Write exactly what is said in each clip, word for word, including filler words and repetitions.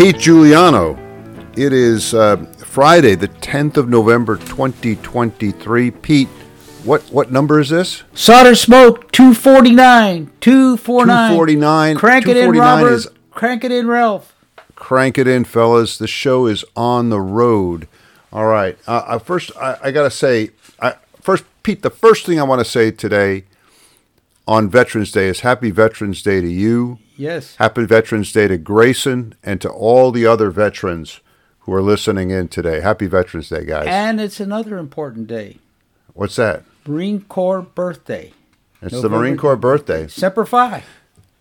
Pete Giuliano. It is uh, Friday, the tenth of November, twenty twenty-three. Pete, what what number is this? Solder Smoke two forty-nine. two forty-nine. two forty-nine. Crank it in, Robert. Is, crank it in, Ralph. Crank it in, fellas. The show is on the road. All right. Uh, I first, I, I got to say, I, first, Pete, the first thing I want to say today on Veterans Day is Happy Veterans Day to you. Yes. Happy Veterans Day to Grayson and to all the other veterans who are listening in today. Happy Veterans Day, guys. And it's another important day. What's that? Marine Corps birthday. It's November. The Marine Corps birthday. Semper Fi.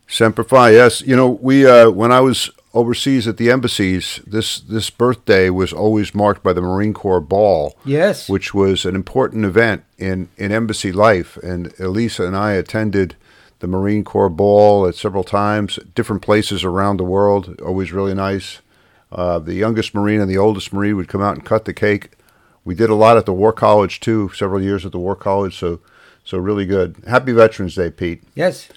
Semper Fi, yes. You know, we uh, when I was overseas at the embassies, this this birthday was always marked by the Marine Corps Ball. Yes. Which was an important event in, in embassy life. And Elisa and I attended the Marine Corps Ball at several times, different places around the world, always really nice. Uh, the youngest Marine and the oldest Marine would come out and cut the cake. We did a lot at the War College, too, several years at the War College, so so really good. Happy Veterans Day, Pete. Yes.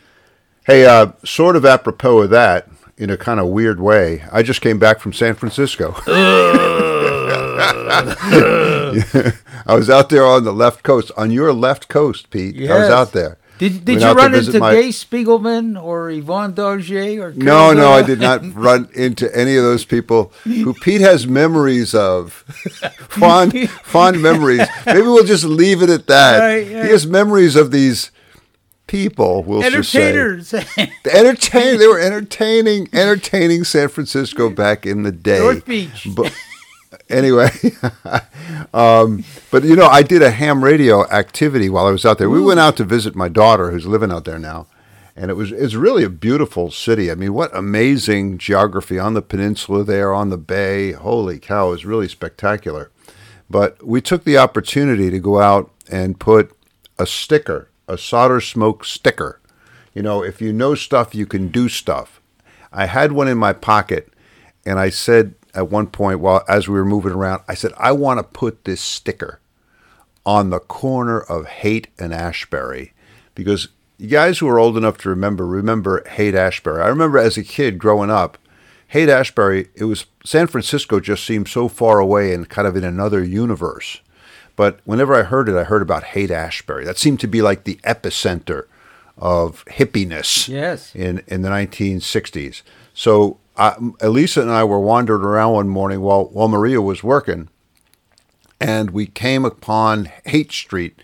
Hey, uh, sort of apropos of that, in a kind of weird way, I just came back from San Francisco. I was out there on the left coast, on your left coast, Pete. Yes. I was out there. Did did Went you run into my... Gay Spiegelman or Yvonne Dargier? Or Kira? No, no, I did not run into any of those people who Pete has memories of, fond fond memories. Maybe we'll just leave it at that. Right, yeah. He has memories of these people. We'll entertainers. Just say. The entertain. They were entertaining, entertaining San Francisco back in the day. North Beach. But anyway, um, but, you know, I did a ham radio activity while I was out there. We went out to visit my daughter, who's living out there now, and it was it's really a beautiful city. I mean, what amazing geography on the peninsula there, on the bay. Holy cow, it was really spectacular. But we took the opportunity to go out and put a sticker, a solder smoke sticker. You know, if you know stuff, you can do stuff. I had one in my pocket, and I said, at one point, while as we were moving around, I said, I want to put this sticker on the corner of Haight and Ashbury, because you guys who are old enough to remember, remember Haight-Ashbury. I remember as a kid growing up, Haight-Ashbury, it was San Francisco just seemed so far away and kind of in another universe. But whenever I heard it, I heard about Haight-Ashbury. That seemed to be like the epicenter of hippiness. Yes. in, in the nineteen sixties. So Uh, Elisa and I were wandering around one morning while while Maria was working, and we came upon Haight Street.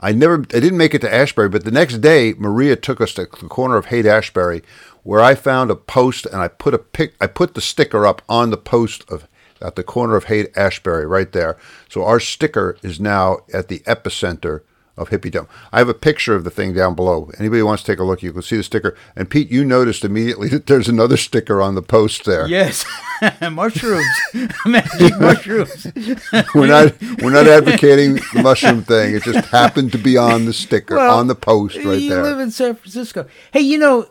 I never, I didn't make it to Ashbury, but the next day Maria took us to the corner of Haight-Ashbury, where I found a post, and I put a pic, I put the sticker up on the post of at the corner of Haight-Ashbury right there. So our sticker is now at the epicenter of hippiedom. I have a picture of the thing down below. Anybody wants to take a look, you can see the sticker. And Pete, you noticed immediately that there's another sticker on the post there. Yes. Mushrooms. Magic mushrooms. we're not we're not advocating the mushroom thing. It just happened to be on the sticker, well, on the post right there. You live in San Francisco. Hey, you know,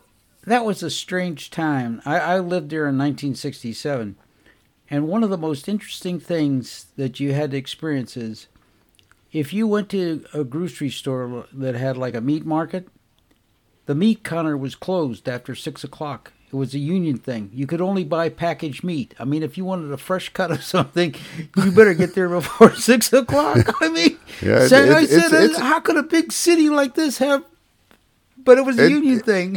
that was a strange time. I, I lived there in nineteen sixty-seven. And one of the most interesting things that you had to experience is, if you went to a grocery store that had like a meat market, the meat counter was closed after six o'clock. It was a union thing. You could only buy packaged meat. I mean, if you wanted a fresh cut of something, you better get there before six o'clock. I mean, yeah, so it, I said, it's, it's, how could a big city like this have? But it was a it, union it, thing.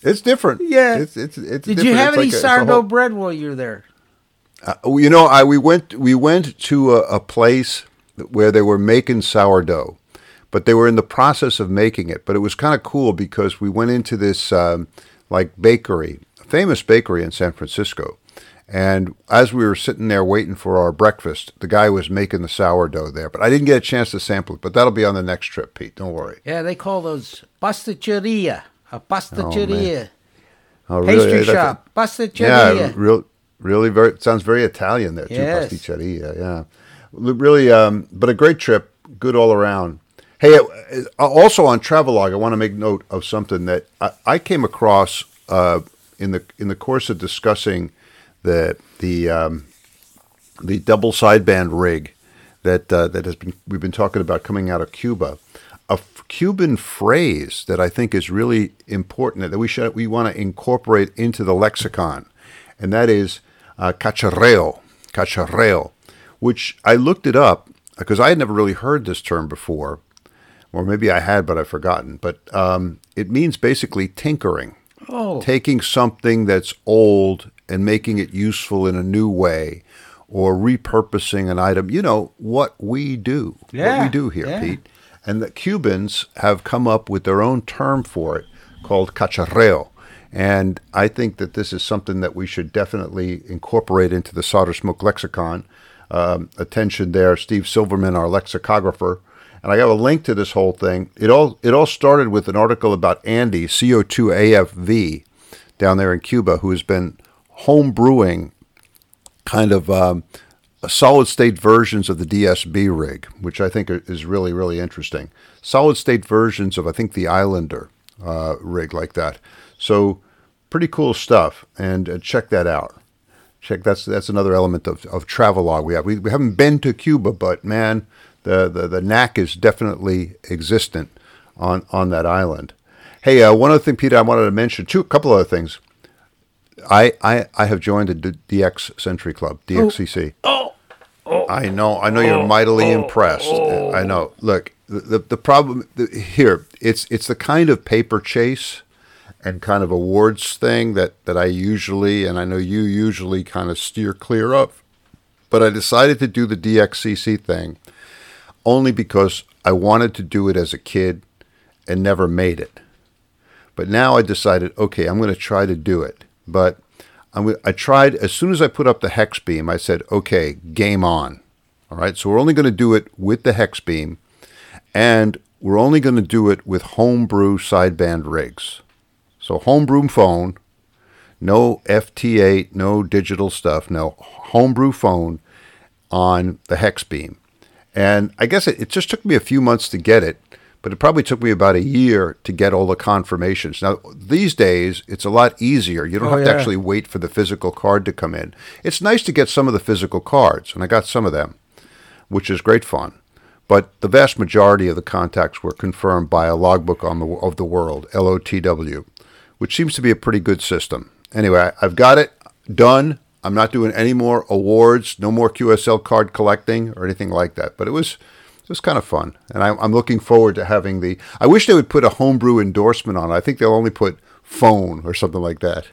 It's different. Yeah. It's, it's, it's Did different. you have it's any like sourdough whole... bread while you were there? Uh, you know, I we went we went to a, a place where they were making sourdough, but they were in the process of making it. But it was kind of cool because we went into this um, like bakery, a famous bakery in San Francisco, and as we were sitting there waiting for our breakfast, the guy was making the sourdough there. But I didn't get a chance to sample it. But that'll be on the next trip, Pete. Don't worry. Yeah, they call those pasticceria, a pasticceria, oh, oh, pastry really? shop, a, pasticceria. Yeah, real. Really, very sounds very Italian there too. Yes. Pasticceria, yeah, really. Um, but a great trip, good all around. Hey, also on Travelog, I want to make note of something that I, I came across uh, in the in the course of discussing the the um, the double sideband rig that uh, that has been we've been talking about coming out of Cuba. A f- Cuban phrase that I think is really important that we should we want to incorporate into the lexicon. and that is uh, cacharreo, cacharreo, which I looked it up because I had never really heard this term before, or maybe I had, but I've forgotten. But um, it means basically tinkering, oh. taking something that's old and making it useful in a new way, or repurposing an item. You know, what we do, yeah. what we do here, yeah. Pete. And the Cubans have come up with their own term for it called cacharreo. And I think that this is something that we should definitely incorporate into the solder smoke lexicon. Um, attention there, Steve Silverman, our lexicographer. And I have a link to this whole thing. It all it all started with an article about Andy, C O two A F V, down there in Cuba, who has been home brewing kind of um, solid-state versions of the D S B rig, which I think is really, really interesting. Solid-state versions of, I think, the Islander uh, rig like that. So pretty cool stuff, and uh, check that out. Check that's that's another element of, of travelogue we have. We, we haven't been to Cuba, but, man, the, the, the knack is definitely existent on, on that island. Hey, uh, one other thing, Peter, I wanted to mention, two, a couple other things. I, I, I have joined the D X Century Club, D X C C. Oh, oh, oh I know, I know oh, you're mightily oh, impressed. Oh. I know. Look, the the, the problem the, here, it's it's the kind of paper chase and kind of awards thing that, that I usually, and I know you usually kind of steer clear of. But I decided to do the D X C C thing only because I wanted to do it as a kid and never made it. But now I decided, okay, I'm going to try to do it. But I'm, I tried, as soon as I put up the hex beam, I said, okay, game on. All right, so we're only going to do it with the hex beam, and we're only going to do it with homebrew sideband rigs. So homebrew phone, no F T eight, no digital stuff, no homebrew phone on the hex beam. And I guess it, it just took me a few months to get it. But it probably took me about a year to get all the confirmations. Now, these days, it's a lot easier. You don't oh, have yeah. to actually wait for the physical card to come in. It's nice to get some of the physical cards, and I got some of them, which is great fun. But the vast majority of the contacts were confirmed by a logbook on the, of the world, L O T W, which seems to be a pretty good system. Anyway, I've got it done. I'm not doing any more awards, no more Q S L card collecting or anything like that. But it was... It was kind of fun, and I, I'm looking forward to having the... I wish they would put a homebrew endorsement on it. I think they'll only put phone or something like that.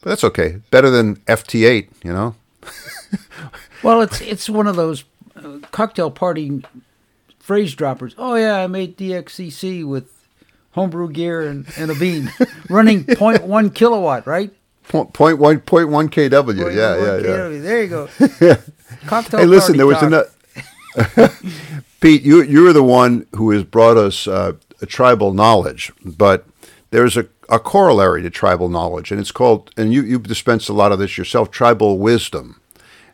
But that's okay. Better than F T eight, you know? Well, it's it's one of those uh, cocktail party phrase droppers. Oh, yeah, I made D X C C with homebrew gear and, and a beam running zero point one kilowatt, right? Point, point one, point one kW, point yeah, one yeah, K W. Yeah. There you go. Yeah. Cocktail hey, listen, party there was another... Pete, you, you're the one who has brought us uh, a tribal knowledge, but there's a, a corollary to tribal knowledge, and it's called, and you, you've dispensed a lot of this yourself, tribal wisdom.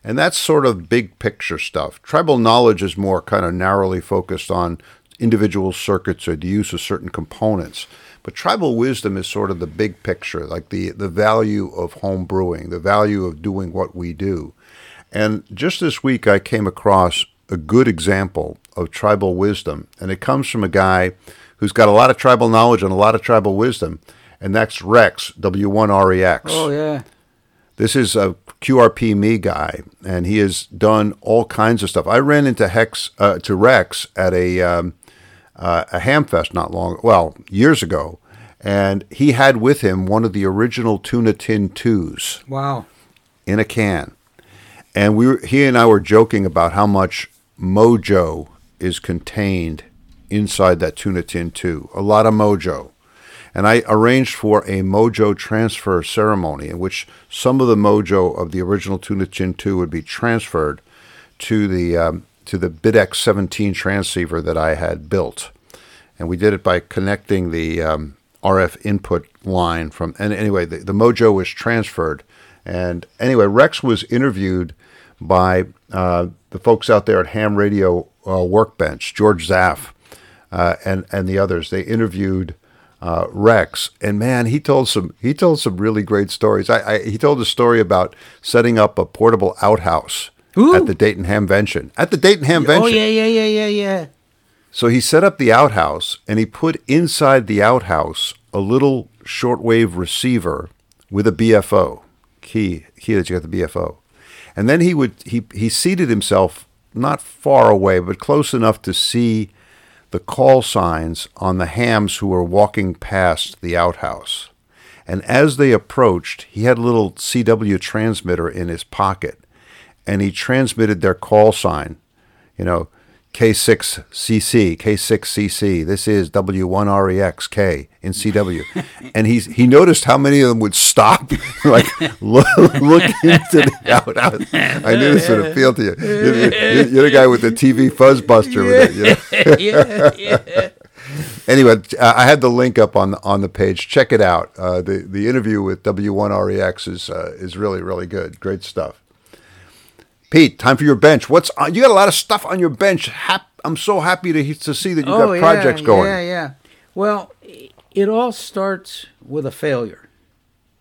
And that's sort of big picture stuff. Tribal knowledge is more kind of narrowly focused on individual circuits or the use of certain components. But tribal wisdom is sort of the big picture, like the, the value of home brewing, the value of doing what we do. And just this week I came across a good example of tribal wisdom, and it comes from a guy who's got a lot of tribal knowledge and a lot of tribal wisdom, and that's Rex, W one R E X. Oh, yeah. This is a Q R P Me guy, and he has done all kinds of stuff. I ran into Hex uh, to Rex at a, um, uh, a Hamfest not long, well, years ago, and he had with him one of the original Tuna Tin twos. Wow. In a can. And we were, he and I were joking about how much mojo is contained inside that Tuna Tin two. A lot of mojo. And I arranged for a mojo transfer ceremony in which some of the mojo of the original Tuna Tin two would be transferred to the um, to the BidX seventeen transceiver that I had built. And we did it by connecting the um, R F input line from... And anyway, the, the mojo was transferred. And anyway, Rex was interviewed by uh, the folks out there at Ham Radio uh, Workbench, George Zaff, uh, and and the others. They interviewed uh, Rex, and man, he told some he told some really great stories. I, I he told a story about setting up a portable outhouse Ooh. at the Dayton Hamvention. At the Dayton Hamvention. Oh yeah, yeah, yeah, yeah, yeah. So he set up the outhouse, and he put inside the outhouse a little shortwave receiver with a B F O. key here that you got the B F O. And then he would he he seated himself not far away, but close enough to see the call signs on the hams who were walking past the outhouse. And as they approached, he had a little C W transmitter in his pocket, and he transmitted their call sign, you know, K six C C, K six C C, this is W one R E X, K in C W. And he's, he noticed how many of them would stop, like, look, look into the outhouse. I knew this would appeal to you. You're, you're the guy with the T V fuzz buster with it. You know? yeah, yeah. Anyway, I had the link up on the, on the page. Check it out. Uh, the, the interview with W one R E X is uh, is really, really good. Great stuff. Pete, time for your bench. What's on, you got a lot of stuff on your bench. Hap, I'm so happy to to see that you've oh, got projects yeah, going. Yeah, yeah. Well, it all starts with a failure,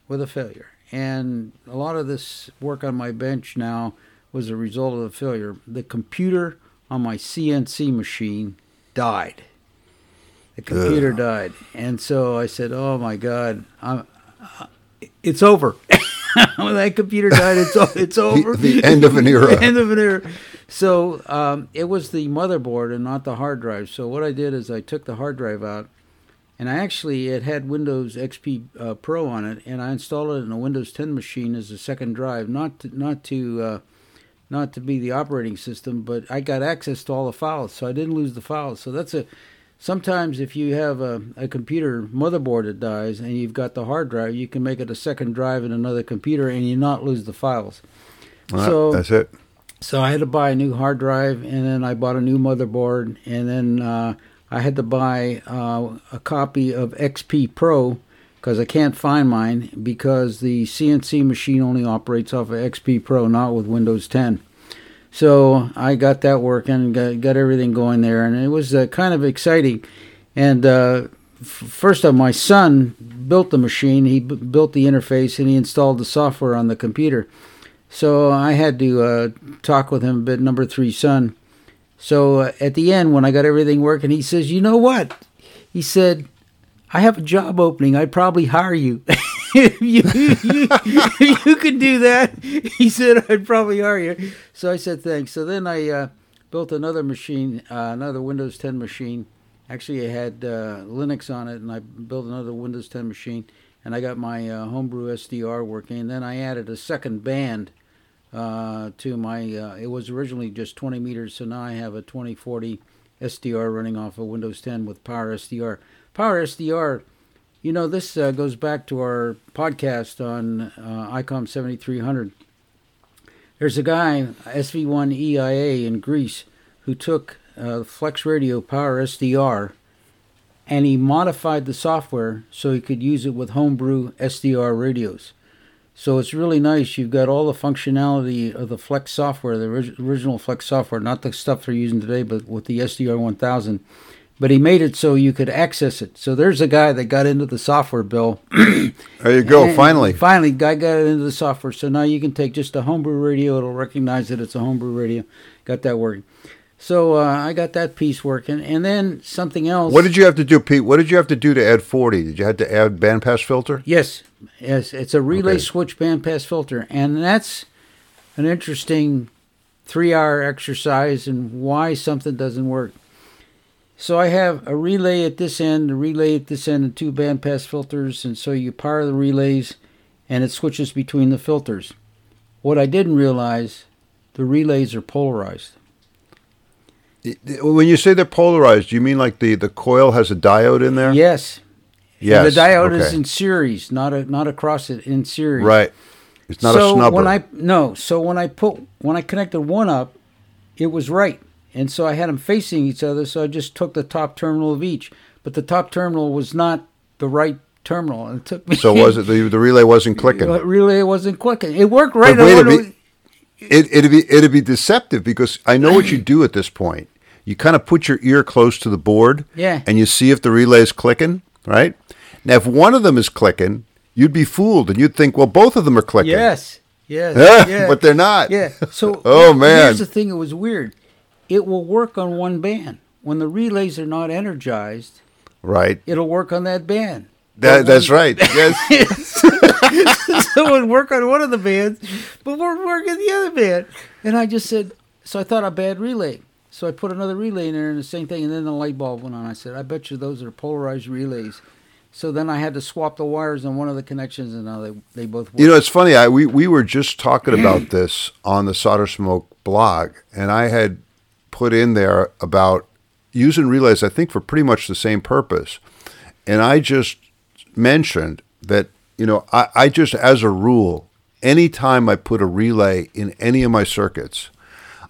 with a failure, and a lot of this work on my bench now was a result of a failure. The computer on my C N C machine died. The computer Ugh. died, and so I said, "Oh my God, I'm, uh, it's over." When that computer died, it's it's over. the, the end of an era. The end of an era. So um, it was the motherboard and not the hard drive. So what I did is I took the hard drive out, and I actually, it had Windows X P uh, Pro on it, and I installed it in a Windows ten machine as a second drive, not to, not to uh, not to be the operating system, but I got access to all the files, so I didn't lose the files. So that's a sometimes if you have a, a computer motherboard that dies and you've got the hard drive, you can make it a second drive in another computer and you not lose the files. Right, so that's it. So I had to buy a new hard drive, and then I bought a new motherboard, and then uh, I had to buy uh, a copy of X P Pro because I can't find mine because the C N C machine only operates off of X P Pro, not with Windows ten. So I got that working and got, got everything going there. And it was uh, kind of exciting. And uh, f- first off, my son built the machine. He b- built the interface, and he installed the software on the computer. So I had to uh, talk with him a bit, number three son. So uh, at the end, when I got everything working, he says, "You know what?" He said, "I have a job opening. I'd probably hire you." If you, you, you, you could do that, he said, "I'd probably hire you." So I said, "Thanks." So then I uh, built another machine, uh, another Windows ten machine. Actually, I had uh, Linux on it, and I built another Windows ten machine. And I got my uh, homebrew S D R working. And then I added a second band uh, to my. Uh, it was originally just twenty meters, so now I have a twenty forty S D R running off of Windows ten with Power S D R. Power S D R. You know, this uh, goes back to our podcast on uh, ICOM seventy-three hundred. There's a guy, S V one E I A in Greece, who took uh, Flex Radio Power S D R, and he modified the software so he could use it with homebrew S D R radios. So it's really nice. You've got all the functionality of the Flex software, the orig- original Flex software, not the stuff they're using today, but with the S D R one thousand. But he made it so you could access it. So there's a guy that got into the software, Bill. There you go, and finally. Finally, guy got into the software. So now you can take just a homebrew radio. It'll recognize that it's a homebrew radio. Got that working. So uh, I got that piece working. And then something else. What did you have to do, Pete? What did you have to do to add forty? Did you have to add bandpass filter? Yes. Yes, it's a relay okay. switch bandpass filter. And that's an interesting three-hour exercise in why something doesn't work. So I have a relay at this end, a relay at this end, and two bandpass filters, and so you power the relays, and it switches between the filters. What I didn't realize, the relays are polarized. When you say they're polarized, do you mean like the, the coil has a diode in there? Yes. Yes. And the diode okay. is in series, not a, not across it, in series. Right. It's not so a snubber. When I, no. So when I put when I connected one up, it was right. And so I had them facing each other, so I just took the top terminal of each. But the top terminal was not the right terminal. It took me. So was it the, the relay wasn't clicking? The relay wasn't clicking. It worked right. But wait, it'd be, it, it'd be it'd be deceptive because I know what you do at this point. You kind of put your ear close to the board, yeah, and you see if the relay's clicking, right? Now, if one of them is clicking, you'd be fooled and you'd think, well, both of them are clicking. Yes, yes, yeah, yeah. But they're not. Yeah. So oh man, here's the thing. It was weird. It will work on one band. When the relays are not energized, right, it'll work on that band. That, that's right. Yes. someone work on one of the bands, but we're working the other band. And I just said, so I thought a bad relay. So I put another relay in there and the same thing, and then the light bulb went on. I said, I bet you those are polarized relays. So then I had to swap the wires on one of the connections, and now they, they both work. You know, it's funny. I we, we were just talking about this on the Solder Smoke blog, and I had put in there about using relays, I think, for pretty much the same purpose. And I just mentioned that, you know, I, I just, as a rule, anytime I put a relay in any of my circuits,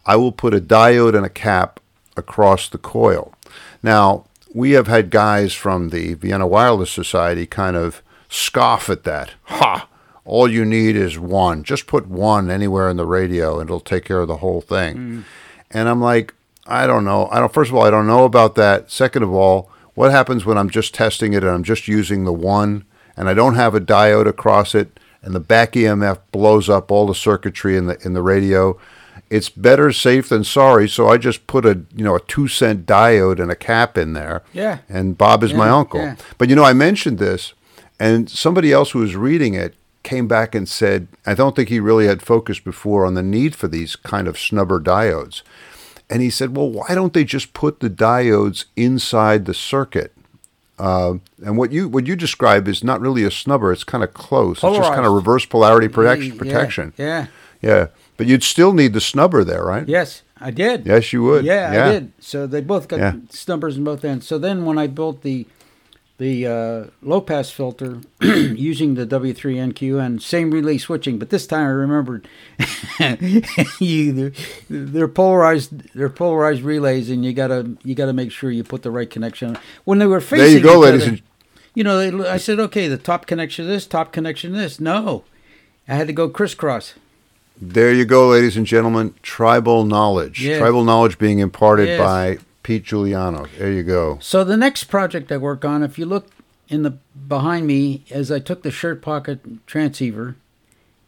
I will put a diode and a cap across the coil. Now, we have had guys from the Vienna Wireless Society kind of scoff at that. Ha! All you need is one. Just put one anywhere in the radio and it'll take care of the whole thing. Mm. And I'm like, I don't know. I don't. First of all, I don't know about that. Second of all, what happens when I'm just testing it and I'm just using the one and I don't have a diode across it and the back E M F blows up all the circuitry in the in the radio? It's better safe than sorry, so I just put a you know a two cent diode and a cap in there. Yeah. And Bob is yeah, my uncle. Yeah. But you know, I mentioned this, and somebody else who was reading it came back and said, I don't think he really had focused before on the need for these kind of snubber diodes. And he said, well, why don't they just put the diodes inside the circuit? Uh, and what you what you describe is not really a snubber; it's kind of close. Polarized. It's just kind of reverse polarity protection. Protection. Yeah. Yeah. yeah. But you'd still need the snubber there, right? Yes, I did. Yes, you would. Yeah, yeah. I did. So they both got yeah. snubbers in both ends. So then when I built the the uh, low-pass filter using the W three N Q N, same relay switching, but this time I remembered you, they're polarized they're polarized relays, and you gotta you gotta make sure you put the right connection. When they were facing there you go, ladies and you know, they, I said, okay, the top connection to this, top connection to this. No, I had to go crisscross. There you go, ladies and gentlemen. Tribal knowledge. Yeah. Tribal knowledge being imparted yes. by Pete Giuliano. There you go. So the next project I work on, if you look in the behind me, is I took the shirt pocket transceiver,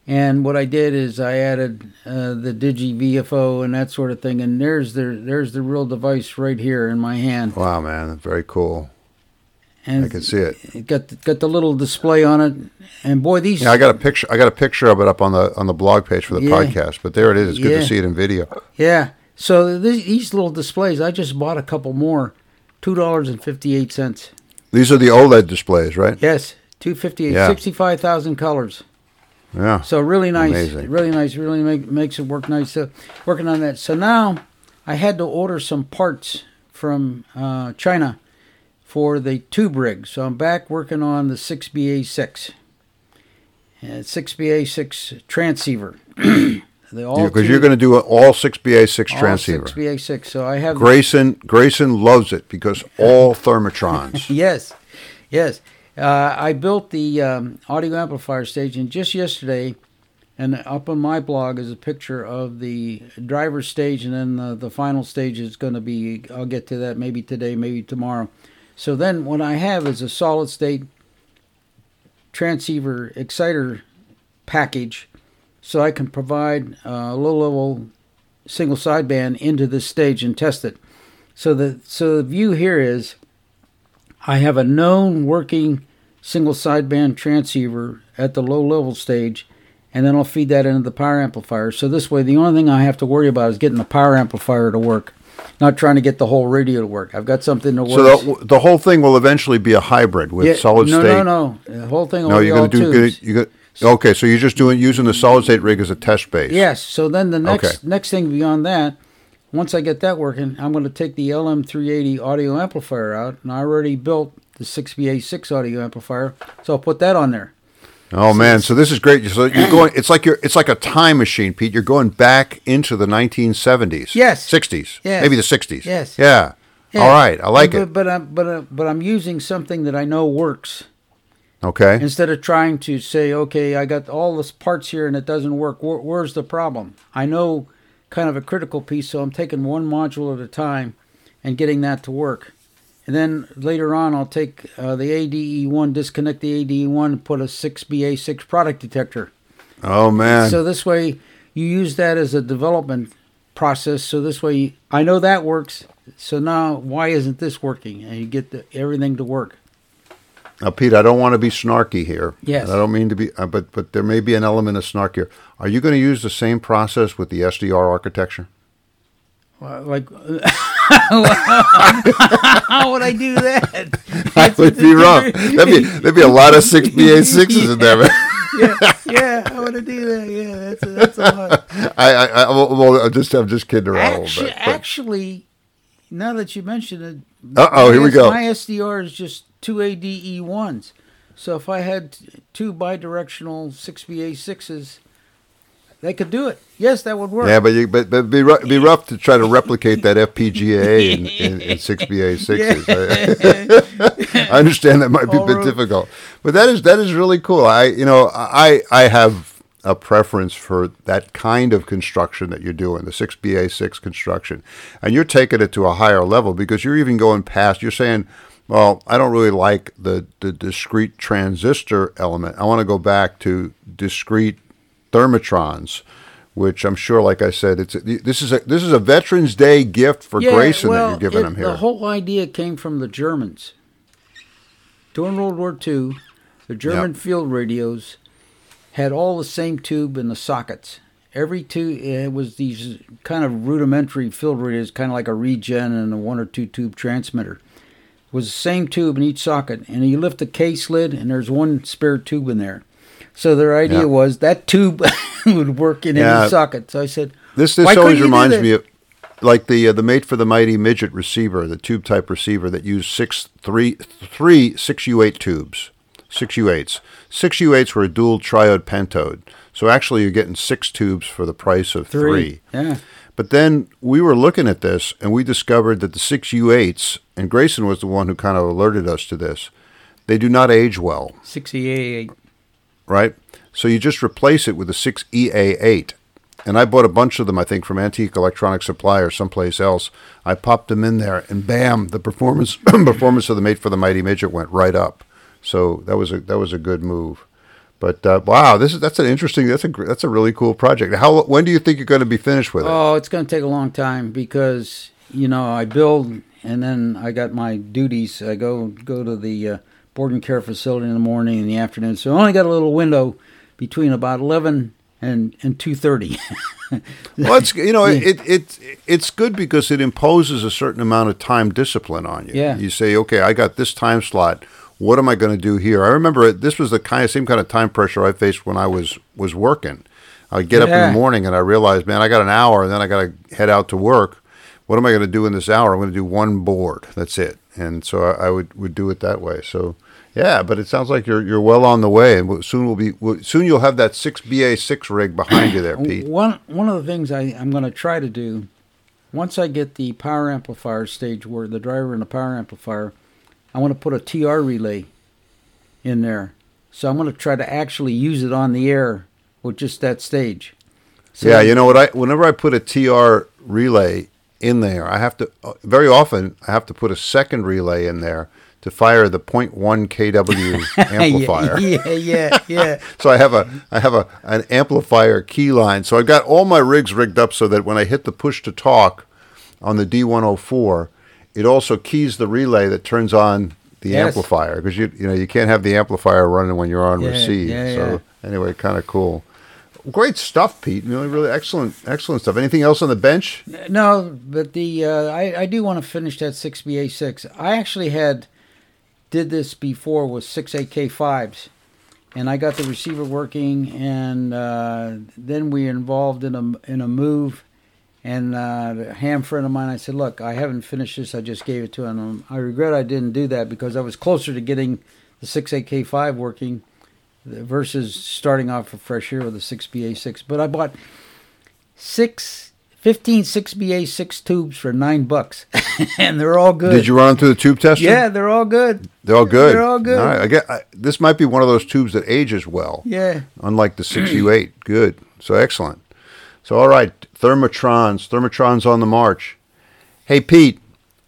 and what I did is I added uh, the Digi V F O and that sort of thing. And there's the there's the real device right here in my hand. Wow, man, very cool. And I can see it. It got the, got the little display on it, and boy, these. Yeah, I got a picture. I got a picture of it up on the on the blog page for the yeah. podcast. But there it is. It's good yeah. to see it in video. Yeah. So th- these little displays, I just bought a couple more, two dollars and fifty eight cents. These are the OLED displays, right? Yes, two fifty eight, yeah. sixty five thousand colors. Yeah. So really nice, Amazing. really nice, really make, makes it work nice. So working on that. So now I had to order some parts from uh, China for the tube rig. So I'm back working on the six B A six. And six B A six transceiver. Because yeah, you're going to do all six B A six all transceiver. six B A six. So I have Grayson the, Grayson loves it because all Thermatrons. yes. Yes. Uh, I built the um, audio amplifier stage, and just yesterday, and up on my blog is a picture of the driver stage, and then the, the final stage is going to be, I'll get to that maybe today, maybe tomorrow. So then what I have is a solid-state transceiver exciter package, so I can provide a low-level single sideband into this stage and test it. So the so the view here is I have a known working single sideband transceiver at the low-level stage, and then I'll feed that into the power amplifier. So this way, the only thing I have to worry about is getting the power amplifier to work. Not trying to get the whole radio to work. I've got something to work. So the, the whole thing will eventually be a hybrid with yeah, solid no, state. No, no, no. The whole thing will no, be you're all do, tubes. You got, okay, so you're just doing using the solid state rig as a test base. Yes. So then the next okay. next thing beyond that, once I get that working, I'm going to take the L M three eighty audio amplifier out, and I already built the six B A six audio amplifier, so I'll put that on there. Oh man, so this is great. So you're going it's like you're it's like a time machine, Pete. You're going back into the nineteen seventies. Yes. sixties. Yes. Maybe the sixties. Yes. Yeah. yeah. All right. I like but, it. But I'm but uh, but I'm using something that I know works. Okay. Instead of trying to say, "Okay, I got all this parts here and it doesn't work. Where, where's the problem?" I know kind of a critical piece, so I'm taking one module at a time and getting that to work. And then later on, I'll take uh, the A D E one, disconnect the A D E one, put a six B A six product detector. Oh, man. So this way, you use that as a development process. So this way, you, I know that works. So now, why isn't this working? And you get the, everything to work. Now, Pete, I don't want to be snarky here. Yes. I don't mean to be, uh, but but there may be an element of snark here. Are you going to use the same process with the S D R architecture? Well, like, how would I do that? That would be wrong. That'd be, that'd be a lot of six B A sixes in there, man. Yeah, yeah, I want to do that. Yeah, that's a, that's a lot. I, I, I, well, I'm just, I'm just kidding around. Actu- a little bit, actually, now that you mention it, uh oh, here we go. My S D R is just two A D E ones, so if I had two bidirectional six B A sixes, they could do it. Yes, that would work. Yeah, but you, but but be rough, be rough to try to replicate that F P G A in, in, in six B A sixes. Yeah. I understand that might be All a bit road. difficult, but that is that is really cool. I you know I I have a preference for that kind of construction that you're doing, the six B A six construction, and you're taking it to a higher level because you're even going past. You're saying, well, I don't really like the the discrete transistor element. I want to go back to discrete thermitrons, which I'm sure, like I said, it's a, this is a this is a Veterans Day gift for yeah, Grayson well, that you're giving it, him here. The whole idea came from the Germans. During World War Two, the German yep. field radios had all the same tube in the sockets. Every tube, it was these kind of rudimentary field radios, kind of like a regen and a one or two tube transmitter. It was the same tube in each socket, and you lift the case lid, and there's one spare tube in there. So their idea yeah. was that tube would work in yeah. any socket. So I said, "This this Why always reminds me of like the uh, the Mate for the Mighty midget receiver, the tube type receiver that used six three three six U eight tubes, six U eights. Six U eights were a dual triode pentode. So actually, you're getting six tubes for the price of three. three. Yeah. But then we were looking at this, and we discovered that the six U eights, and Grayson was the one who kind of alerted us to this. They do not age well. Six E eight. Right? So you just replace it with a six E A eight. And I bought a bunch of them, I think, from Antique Electronic Supply or someplace else. I popped them in there, and bam, the performance performance of the Mate for the Mighty Midget went right up. So that was a that was a good move. But uh, wow, this is that's an interesting that's a that's a really cool project. How when do you think you're going to be finished with it? Oh, it's going to take a long time because you know I build and then I got my duties. I go go to the uh, board and care facility in the morning and the afternoon. So I only got a little window between about eleven and and two thirty. Well, it's you know yeah. it, it it it's good because it imposes a certain amount of time discipline on you. Yeah. You say, okay, I got this time slot. What am I going to do here? I remember it, this was the kind of same kind of time pressure I faced when I was was working. I get yeah. up in the morning and I realized, man, I got an hour, and then I got to head out to work. What am I going to do in this hour? I'm going to do one board. That's it. And so I, I would would do it that way. So. Yeah, but it sounds like you're you're well on the way, and soon we'll be we'll, soon you'll have that six BA six rig behind you there, Pete. One one of the things I, I'm going to try to do, once I get the power amplifier stage where the driver and the power amplifier, I want to put a T R relay in there, so I'm going to try to actually use it on the air with just that stage. So yeah, you know what? I whenever I put a T R relay in there, I have to very often I have to put a second relay in there to fire the zero point one K W amplifier. yeah, yeah, yeah. So I have a I have a an amplifier key line. So I've got all my rigs rigged up so that when I hit the push to talk on the D one oh four, it also keys the relay that turns on the yes. amplifier because you you know you can't have the amplifier running when you're on yeah, receive. Yeah, so yeah. anyway, kind of cool. Great stuff, Pete. Really, really excellent, excellent stuff. Anything else on the bench? No, but the uh, I I do want to finish that six B A six. I actually had. Did this before with six A K fives, and I got the receiver working, and uh, then we were involved in a in a move, and uh, a ham friend of mine, I said, look, I haven't finished this, I just gave it to him. I regret I didn't do that because I was closer to getting the six A K five working versus starting off fresh here with a six B A six, but I bought six... fifteen six B A six tubes for nine bucks, and they're all good. Did you run them through the tube tester? Yeah, they're all good. They're all good. They're all good. All right. I get, I, this might be one of those tubes that ages well. Yeah. Unlike the six U eight. Good. So excellent. So all right, thermitrons, thermitrons on the march. Hey Pete,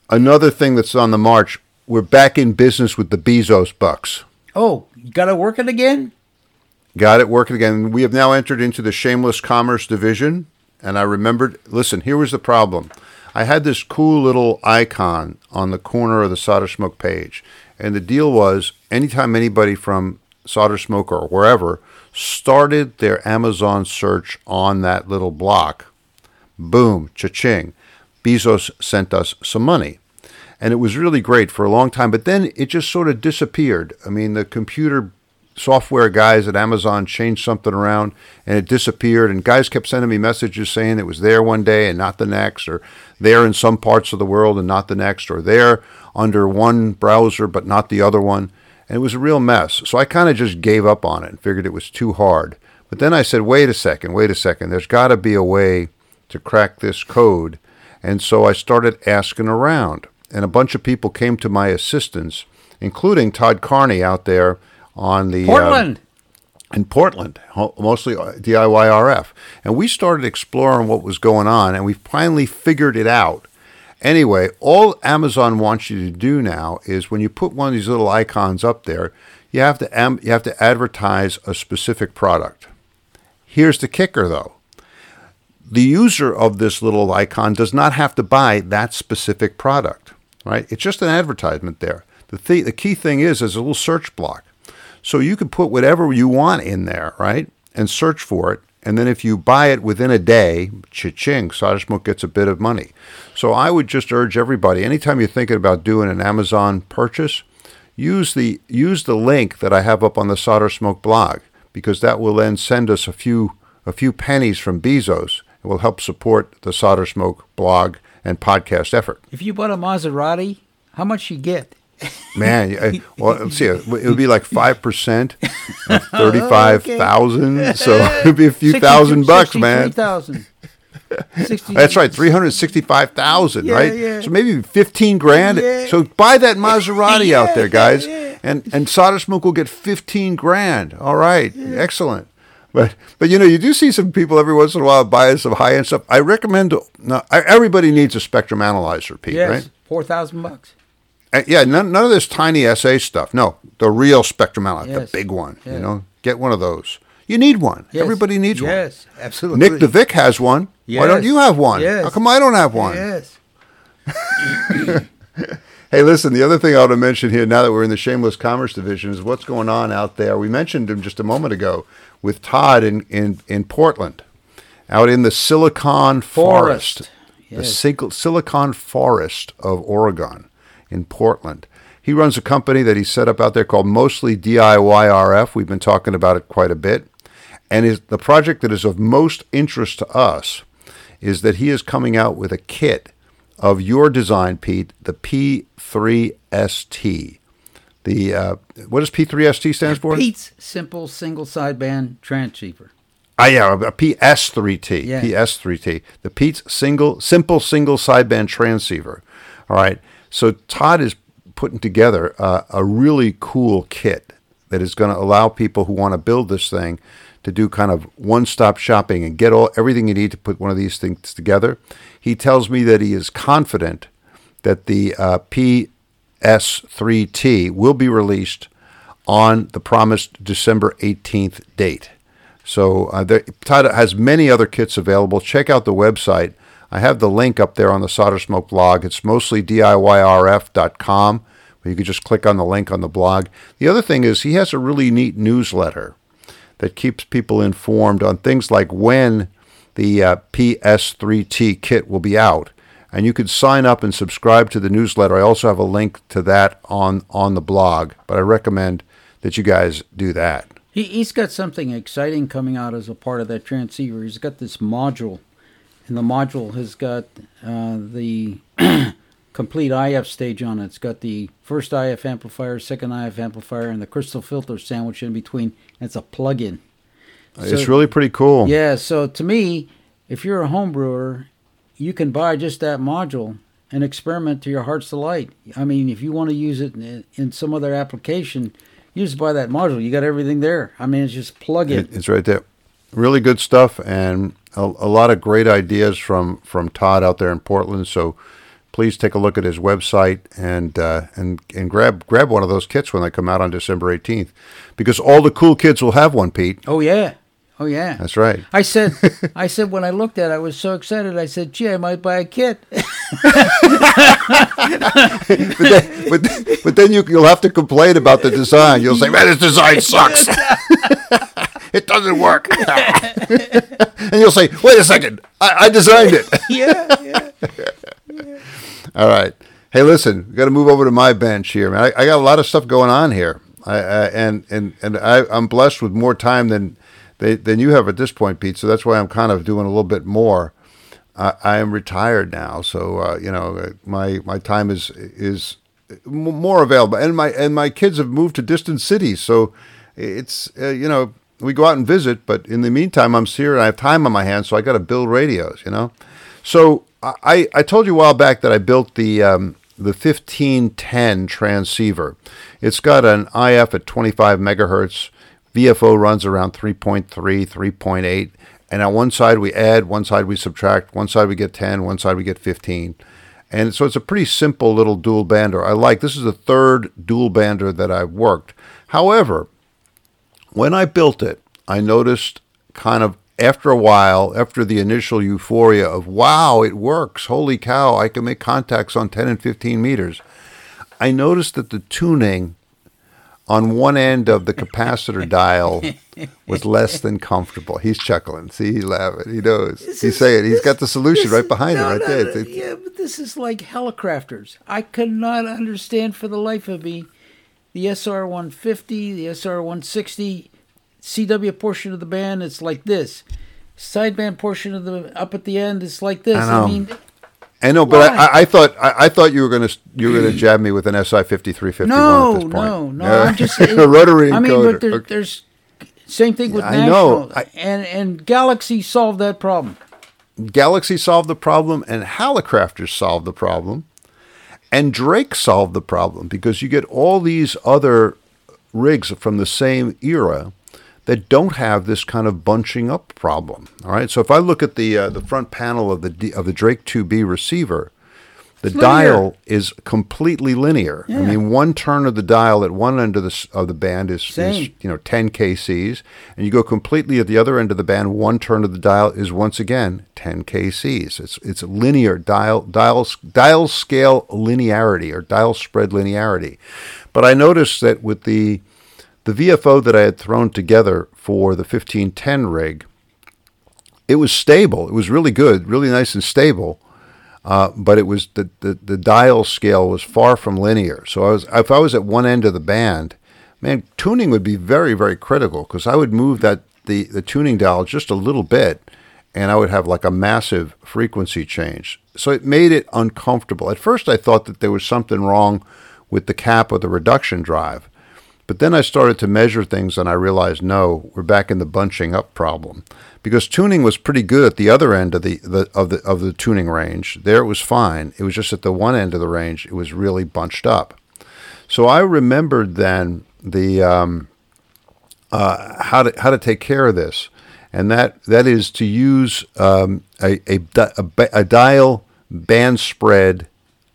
another thing that's on the march. We're back in business with the Bezos bucks. Oh, you got to work it again. Got it working again. We have now entered into the shameless commerce division. And I remembered, listen, here was the problem. I had this cool little icon on the corner of the solder smoke page. And the deal was, anytime anybody from Solder Smoker or wherever started their Amazon search on that little block, boom, cha-ching, Bezos sent us some money. And it was really great for a long time, but then it just sort of disappeared. I mean, the computer software guys at Amazon changed something around and it disappeared, and guys kept sending me messages saying it was there one day and not the next, or there in some parts of the world and not the next, or there under one browser but not the other one. And it was a real mess. So I kind of just gave up on it and figured it was too hard. But then I said, wait a second, wait a second. There's got to be a way to crack this code. And so I started asking around. And a bunch of people came to my assistance, including Todd Carney out there on the... Portland! Um, in Portland, mostly D I Y R F. And we started exploring what was going on, and we finally figured it out. Anyway, all Amazon wants you to do now is when you put one of these little icons up there, you have to am- you have to advertise a specific product. Here's the kicker, though. The user of this little icon does not have to buy that specific product, right? It's just an advertisement there. The, th- the key thing is there's a little search block. So you can put whatever you want in there, right, and search for it. And then if you buy it within a day, cha-ching, Solder Smoke gets a bit of money. So I would just urge everybody, anytime you're thinking about doing an Amazon purchase, use the use the link that I have up on the Solder Smoke blog, because that will then send us a few a few pennies from Bezos. It will help support the Solder Smoke blog and podcast effort. If you bought a Maserati, how much you get? Man, I, well, let's see. It would be like five percent, thirty-five thousand. Oh, okay. So it'd be a few thousand bucks, man. sixty-three thousand That's right, three hundred sixty-five thousand, yeah, right? Yeah. So maybe fifteen grand. Yeah. So buy that Maserati yeah, out there, guys, yeah, yeah. and and Solder Smoke will get fifteen grand. All right, yeah. Excellent. But but you know, you do see some people every once in a while buying some high end stuff. I recommend. No, everybody needs a spectrum analyzer, Pete. Yes, right? Four thousand bucks. Yeah, none, none of this tiny S A stuff. No, the real spectrum analyzer, yes. The big one. Yes. You know, get one of those. You need one. Yes. Everybody needs yes. one. Yes, absolutely. Nick the Vic has one. Yes. Why don't you have one? Yes. How come I don't have one? Yes. Hey, listen, the other thing I want to mention here now that we're in the Shameless Commerce division is what's going on out there. We mentioned him just a moment ago with Todd in, in, in Portland, out in the Silicon Forest, forest. Yes. The single, Silicon Forest of Oregon. In Portland. He runs a company that he set up out there called Mostly D I Y R F. We've been talking about it quite a bit. And is the project that is of most interest to us is that he is coming out with a kit of your design, Pete, the P three S T. The uh, what does P three S T stands for? Pete's Simple Single Sideband Transceiver. Ah, yeah, a P S three T. Yeah. P S three T. The Pete's single Simple Single Sideband Transceiver. All right. So Todd is putting together uh, a really cool kit that is going to allow people who want to build this thing to do kind of one-stop shopping and get all everything you need to put one of these things together. He tells me that he is confident that the uh, P S three T will be released on the promised December eighteenth date. So uh, there, Todd has many other kits available. Check out the website. I have the link up there on the Solder Smoke blog. It's mostly D I Y R F dot com, but you can just click on the link on the blog. The other thing is he has a really neat newsletter that keeps people informed on things like when the uh, P S three T kit will be out. And you can sign up and subscribe to the newsletter. I also have a link to that on, on the blog, but I recommend that you guys do that. He, he's got something exciting coming out as a part of that transceiver. He's got this module. And the module has got uh, the complete I F stage on it. It's got the first I F amplifier, second I F amplifier, and the crystal filter sandwich in between. And it's a plug-in. So, it's really pretty cool. Yeah, so to me, if you're a home brewer, you can buy just that module and experiment to your heart's delight. I mean, if you want to use it in, in some other application, you just buy that module. You got everything there. I mean, it's just plug-in. It, it's right there. Really good stuff, and a, a lot of great ideas from, from Todd out there in Portland. So please take a look at his website and uh, and and grab grab one of those kits when they come out on December eighteenth, because all the cool kids will have one, Pete. Oh yeah, oh yeah. That's right. I said I said when I looked at it, I was so excited. I said, "Gee, I might buy a kit." but, then, but, but then you, you'll have to complain about the design. You'll say, man, this design sucks. It doesn't work. And you'll say, wait a second, I, I designed it. yeah, yeah, yeah. All right. Hey, listen, we've got to move over to my bench here, man. I, I got a lot of stuff going on here. I, I, and and, and I, I'm blessed with more time than they, than you have at this point, Pete. So that's why I'm kind of doing a little bit more. Uh, I am retired now, so uh, you know my my time is is more available. And my and my kids have moved to distant cities, so it's uh, you know we go out and visit. But in the meantime, I'm here and I have time on my hands, so I got to build radios. You know, so I I told you a while back that I built the. Um, The fifteen ten transceiver. It's got an I F at twenty-five megahertz. V F O runs around three point three, three point eight. And on one side we add, one side we subtract, one side we get ten, one side we get fifteen. And so it's a pretty simple little dual bander. I like, this is the third dual bander that I've worked. However, when I built it, I noticed kind of after a while, after the initial euphoria of, wow, it works, holy cow, I can make contacts on ten and fifteen meters, I noticed that the tuning on one end of the capacitor dial was less than comfortable. He's chuckling. See, he's laughing. He knows. This he's is, saying this, he's got the solution right behind no, it right no, there. It's, yeah, but this is like helicrafters. I could not understand for the life of me the S R one fifty, the S R one sixty, C W portion of the band, it's like this. Sideband portion of the up at the end, it's like this. I, I mean, I know, but I, I thought I, I thought you were gonna you were gonna jab me with an S I fifty three fifty one at this point. No, no, no. Yeah. I'm just it, a rotary encoder. I mean, but there, okay. there's same thing with yeah, National. I know. I, and and Galaxy solved that problem. Galaxy solved the problem, and Hallicrafters solved the problem, and Drake solved the problem, because you get all these other rigs from the same era that don't have this kind of bunching up problem. All right, so if I look at the uh, the front panel of the D, of the Drake two B receiver, the dial is completely linear. Yeah. I mean, one turn of the dial at one end of the of the band is, is you know ten K Cs, and you go completely at the other end of the band. One turn of the dial is once again ten K Cs. It's it's linear dial dial dial scale linearity or dial spread linearity. But I noticed that with the The V F O that I had thrown together for the fifteen ten rig, it was stable. It was really good, really nice and stable, uh, but it was the, the the dial scale was far from linear. So I was if I was at one end of the band, man, tuning would be very, very critical, because I would move that the, the tuning dial just a little bit, and I would have like a massive frequency change. So it made it uncomfortable. At first, I thought that there was something wrong with the cap of the reduction drive. But then I started to measure things, and I realized, no, we're back in the bunching up problem, because tuning was pretty good at the other end of the, the of the of the tuning range. There it was fine. It was just at the one end of the range, it was really bunched up. So I remembered then the um, uh, how to how to take care of this, and that that is to use um, a, a a dial band spread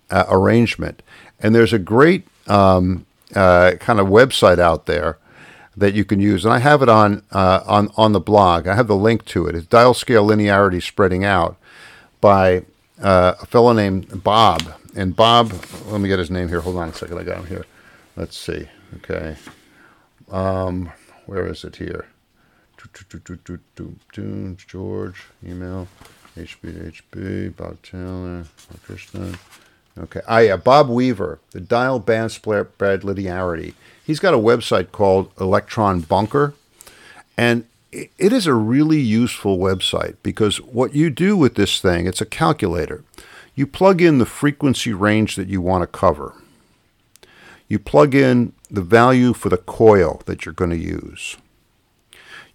uh, arrangement. And there's a great um, Uh, kind of website out there that you can use, and I have it on uh, on on the blog. I have the link to it. It's Dial Scale Linearity Spreading Out by uh, a fellow named Bob. And Bob, let me get his name here. Hold on a second. I got him here. Let's see. Okay, um, where is it here? George email H B H B Bob Taylor Krishna. Okay, ah, yeah, Bob Weaver, the dial band spread linearity. He's got a website called Electron Bunker, and it is a really useful website, because what you do with this thing, it's a calculator. You plug in the frequency range that you want to cover. You plug in the value for the coil that you're going to use.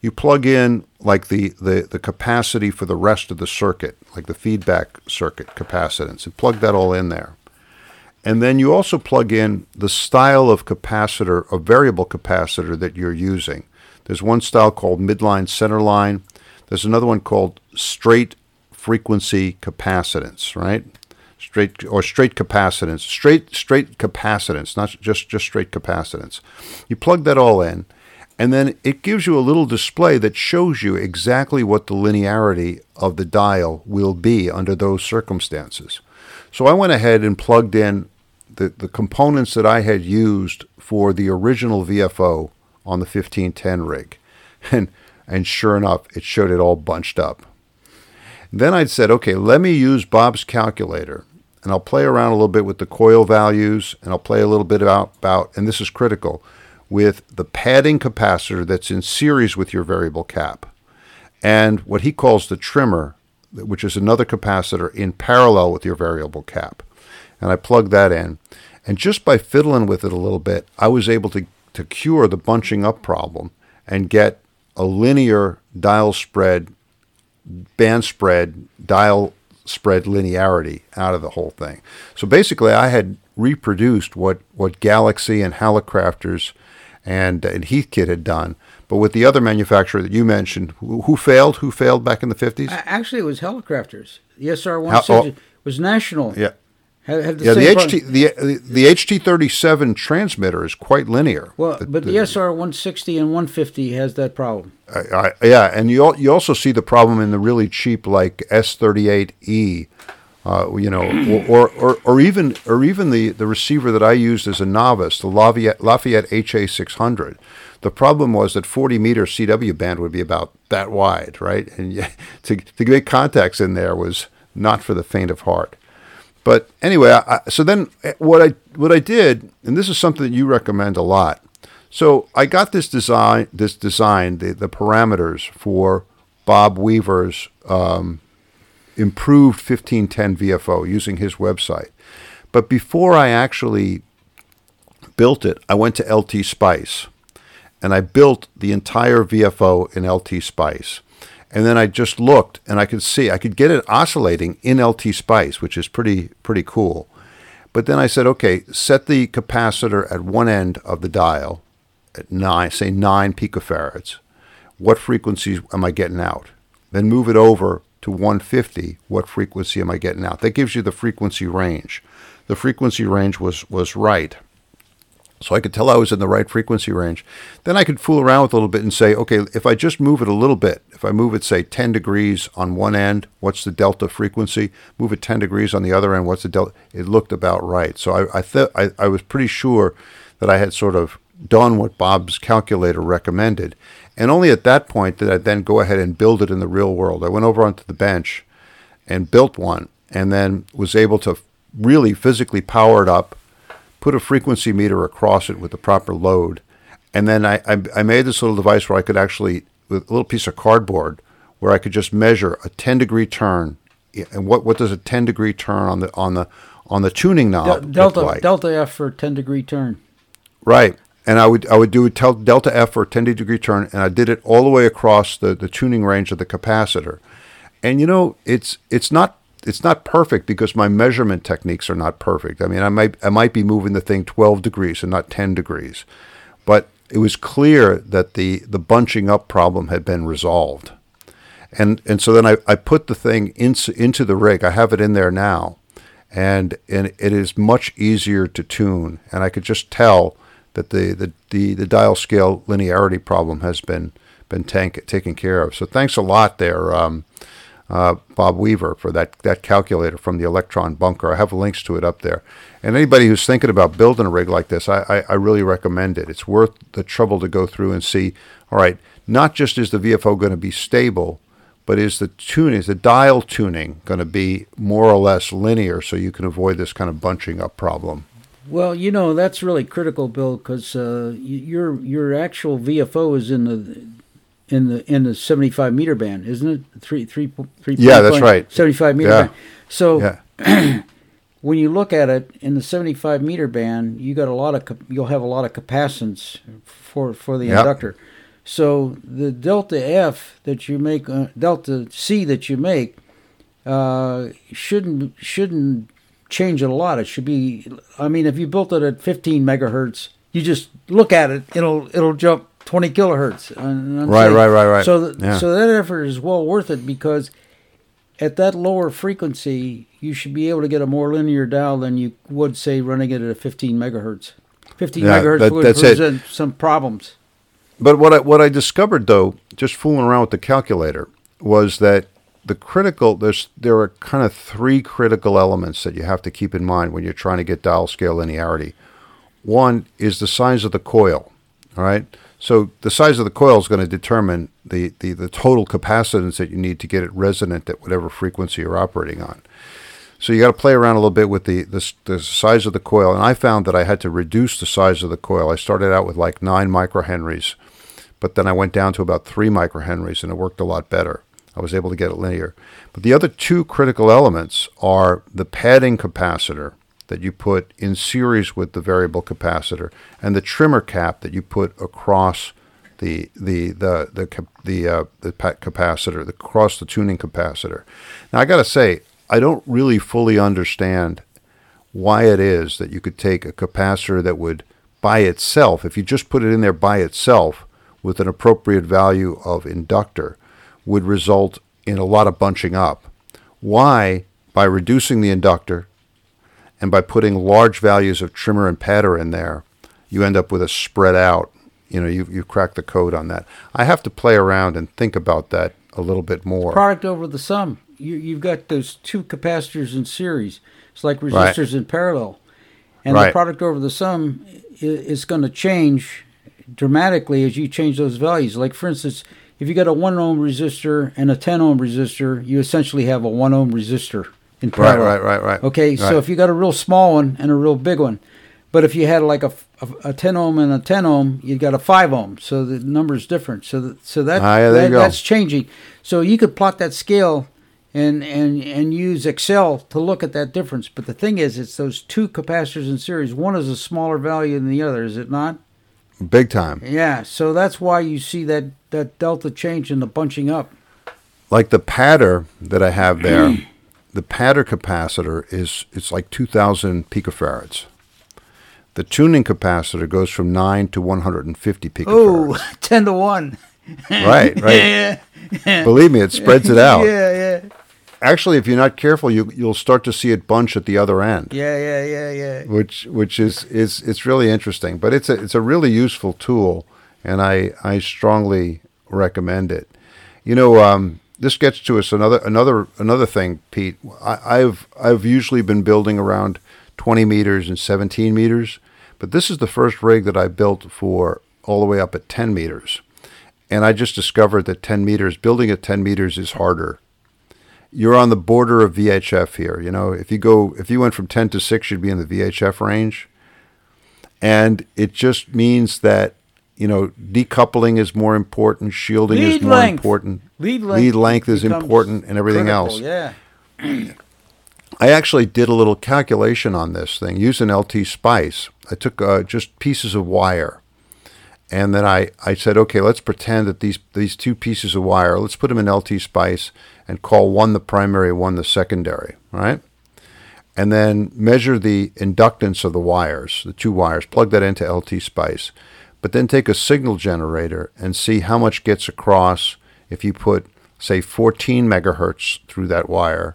You plug in like the, the, the capacity for the rest of the circuit, like the feedback circuit capacitance, and plug that all in there. And then you also plug in the style of capacitor, a variable capacitor that you're using. There's one style called midline centerline. There's another one called straight frequency capacitance, right? Straight or straight capacitance, straight straight capacitance, not just just straight capacitance. You plug that all in. And then it gives you a little display that shows you exactly what the linearity of the dial will be under those circumstances. So I went ahead and plugged in the, the components that I had used for the original V F O on the fifteen ten rig. And, and sure enough, it showed it all bunched up. Then I said, okay, let me use Bob's calculator. And I'll play around a little bit with the coil values, and I'll play a little bit about, about, and this is critical, with the padding capacitor that's in series with your variable cap, and what he calls the trimmer, which is another capacitor in parallel with your variable cap. And I plugged that in. And just by fiddling with it a little bit, I was able to, to cure the bunching up problem and get a linear dial spread, band spread, dial spread linearity out of the whole thing. So basically, I had reproduced what, what Galaxy and Halicrafters and, and Heathkit had done, but with the other manufacturer that you mentioned, who, who failed? Who failed back in the fifties? Actually, it was Halicrafters. The S R one sixty oh, was national. Yeah. Had, had the yeah, same the, H T, the, the H T thirty-seven transmitter is quite linear. Well, the, but the, the S R one sixty and one fifty has that problem. I, I, yeah, and you al- you also see the problem in the really cheap, like S thirty-eight E, uh, you know, or, or, or, or even or even the, the receiver that I used as a novice, the Lafayette, Lafayette H A six hundred. The problem was that forty meter C W band would be about that wide, right? And yeah, to to make contacts in there was not for the faint of heart. But anyway, I, so then what I what I did, and this is something that you recommend a lot. So I got this design, this design, the, the parameters for Bob Weaver's um, improved fifteen ten V F O using his website. But before I actually built it, I went to L T Spice, and I built the entire V F O in L T Spice. And then I just looked, and I could see, I could get it oscillating in L T Spice, which is pretty pretty cool. But then I said, okay, set the capacitor at one end of the dial, at nine, say nine picofarads. What frequencies am I getting out? Then move it over to one fifty. What frequency am I getting out? That gives you the frequency range. The frequency range was was right. So I could tell I was in the right frequency range. Then I could fool around with a little bit and say, okay, if I just move it a little bit, if I move it, say, ten degrees on one end, what's the delta frequency? Move it ten degrees on the other end, what's the delta? It looked about right. So I I, th- I, I was pretty sure that I had sort of done what Bob's calculator recommended. And only at that point did I then go ahead and build it in the real world. I went over onto the bench and built one, and then was able to really physically power it up, put a frequency meter across it with the proper load, and then I, I, I made this little device where I could actually, with a little piece of cardboard, where I could just measure a ten degree turn, and what, what does a ten degree turn on the on the on the tuning knob De- delta, look like? Delta F for ten degree turn. Right, and I would I would do a tel- delta F for a ten degree turn, and I did it all the way across the, the tuning range of the capacitor, and you know it's it's not. It's not perfect because my measurement techniques are not perfect. I mean, I might I might be moving the thing twelve degrees and not ten degrees. But it was clear that the, the bunching up problem had been resolved. And and so then I, I put the thing into, into the rig. I have it in there now. And and it is much easier to tune. And I could just tell that the, the, the, the dial scale linearity problem has been, been tank, taken care of. So thanks a lot there, um, Uh, Bob Weaver, for that that calculator from the Electron Bunker. I have links to it up there. And anybody who's thinking about building a rig like this, I, I, I really recommend it. It's worth the trouble to go through and see, all right, not just is the V F O going to be stable, but is the tuning, is the dial tuning going to be more or less linear so you can avoid this kind of bunching up problem? Well, you know, that's really critical, Bill, because uh, your your actual V F O is in the... in the in the seventy-five meter band, isn't it? three three three Yeah, that's right. seventy-five meter yeah. band. So yeah. When you look at it in the seventy-five meter band, you got a lot of you'll have a lot of capacitance for for the yep. inductor. So the delta F that you make, uh, delta C that you make, uh, shouldn't shouldn't change it a lot. It should be. I mean, if you built it at fifteen megahertz, you just look at it, it'll it'll jump twenty kilohertz. Right, saying, right, right, right. So, th- yeah. so that effort is well worth it because at that lower frequency, you should be able to get a more linear dial than you would, say, running it at a fifteen megahertz. fifteen yeah, megahertz that, would present it. Some problems. But what I, what I discovered, though, just fooling around with the calculator, was that the critical, there's, there are kind of three critical elements that you have to keep in mind when you're trying to get dial scale linearity. One is the size of the coil, all right? So the size of the coil is going to determine the, the, the total capacitance that you need to get it resonant at whatever frequency you're operating on. So you got to play around a little bit with the, the, the size of the coil. And I found that I had to reduce the size of the coil. I started out with like nine microhenries, but then I went down to about three microhenries, and it worked a lot better. I was able to get it linear. But the other two critical elements are the padding capacitor that you put in series with the variable capacitor, and the trimmer cap that you put across the the the the the, uh, the capacitor, the, across the tuning capacitor. Now I got to say, I don't really fully understand why it is that you could take a capacitor that would by itself, if you just put it in there by itself with an appropriate value of inductor, would result in a lot of bunching up. Why, by reducing the inductor and by putting large values of trimmer and padder in there, you end up with a spread out. You know, you you crack the code on that. I have to play around and think about that a little bit more. Product over the sum. You, you've got those two capacitors in series. It's like resistors right. in parallel. And right. the product over the sum is going to change dramatically as you change those values. Like, for instance, if you got a one ohm resistor and a ten ohm resistor, you essentially have a one ohm resistor in parallel. Right, right, right, right. Okay, right. So if you got a real small one and a real big one, but if you had like a, a, a ten ohm and a ten ohm, you got a five ohm, so the number is different. So the, so that, ah, yeah, that that's changing. So you could plot that scale and, and, and use Excel to look at that difference. But the thing is, it's those two capacitors in series. One is a smaller value than the other, is it not? Big time. Yeah, so that's why you see that, that delta change in the bunching up. Like the padder that I have there, the padder capacitor is it's like two thousand picofarads. The tuning capacitor goes from nine to one hundred fifty picofarads. Oh, ten to one. Right, right. Yeah. Believe me, it spreads it out. Yeah, yeah. Actually, if you're not careful, you you'll start to see it bunch at the other end. Yeah, yeah, yeah, yeah. Which which is is it's really interesting, but it's a it's a really useful tool, and I I strongly recommend it. You know, um, this gets to us another another another thing, Pete. I, I've I've usually been building around twenty meters and seventeen meters, but this is the first rig that I built for all the way up at ten meters, and I just discovered that ten meters, building at ten meters is harder. You're on the border of V H F here. You know, if you go, if you went from ten to six, you'd be in the V H F range. And it just means that, you know, decoupling is more important. Shielding lead is more length. important. Lead length, lead length is important, and everything critical, else. Yeah. I actually did a little calculation on this thing using L T Spice. I took uh, just pieces of wire, and then I, I said, okay, let's pretend that these these two pieces of wire, let's put them in L T Spice and call one the primary, one the secondary, right? And then measure the inductance of the wires, the two wires, plug that into L T Spice, but then take a signal generator and see how much gets across if you put, say, fourteen megahertz through that wire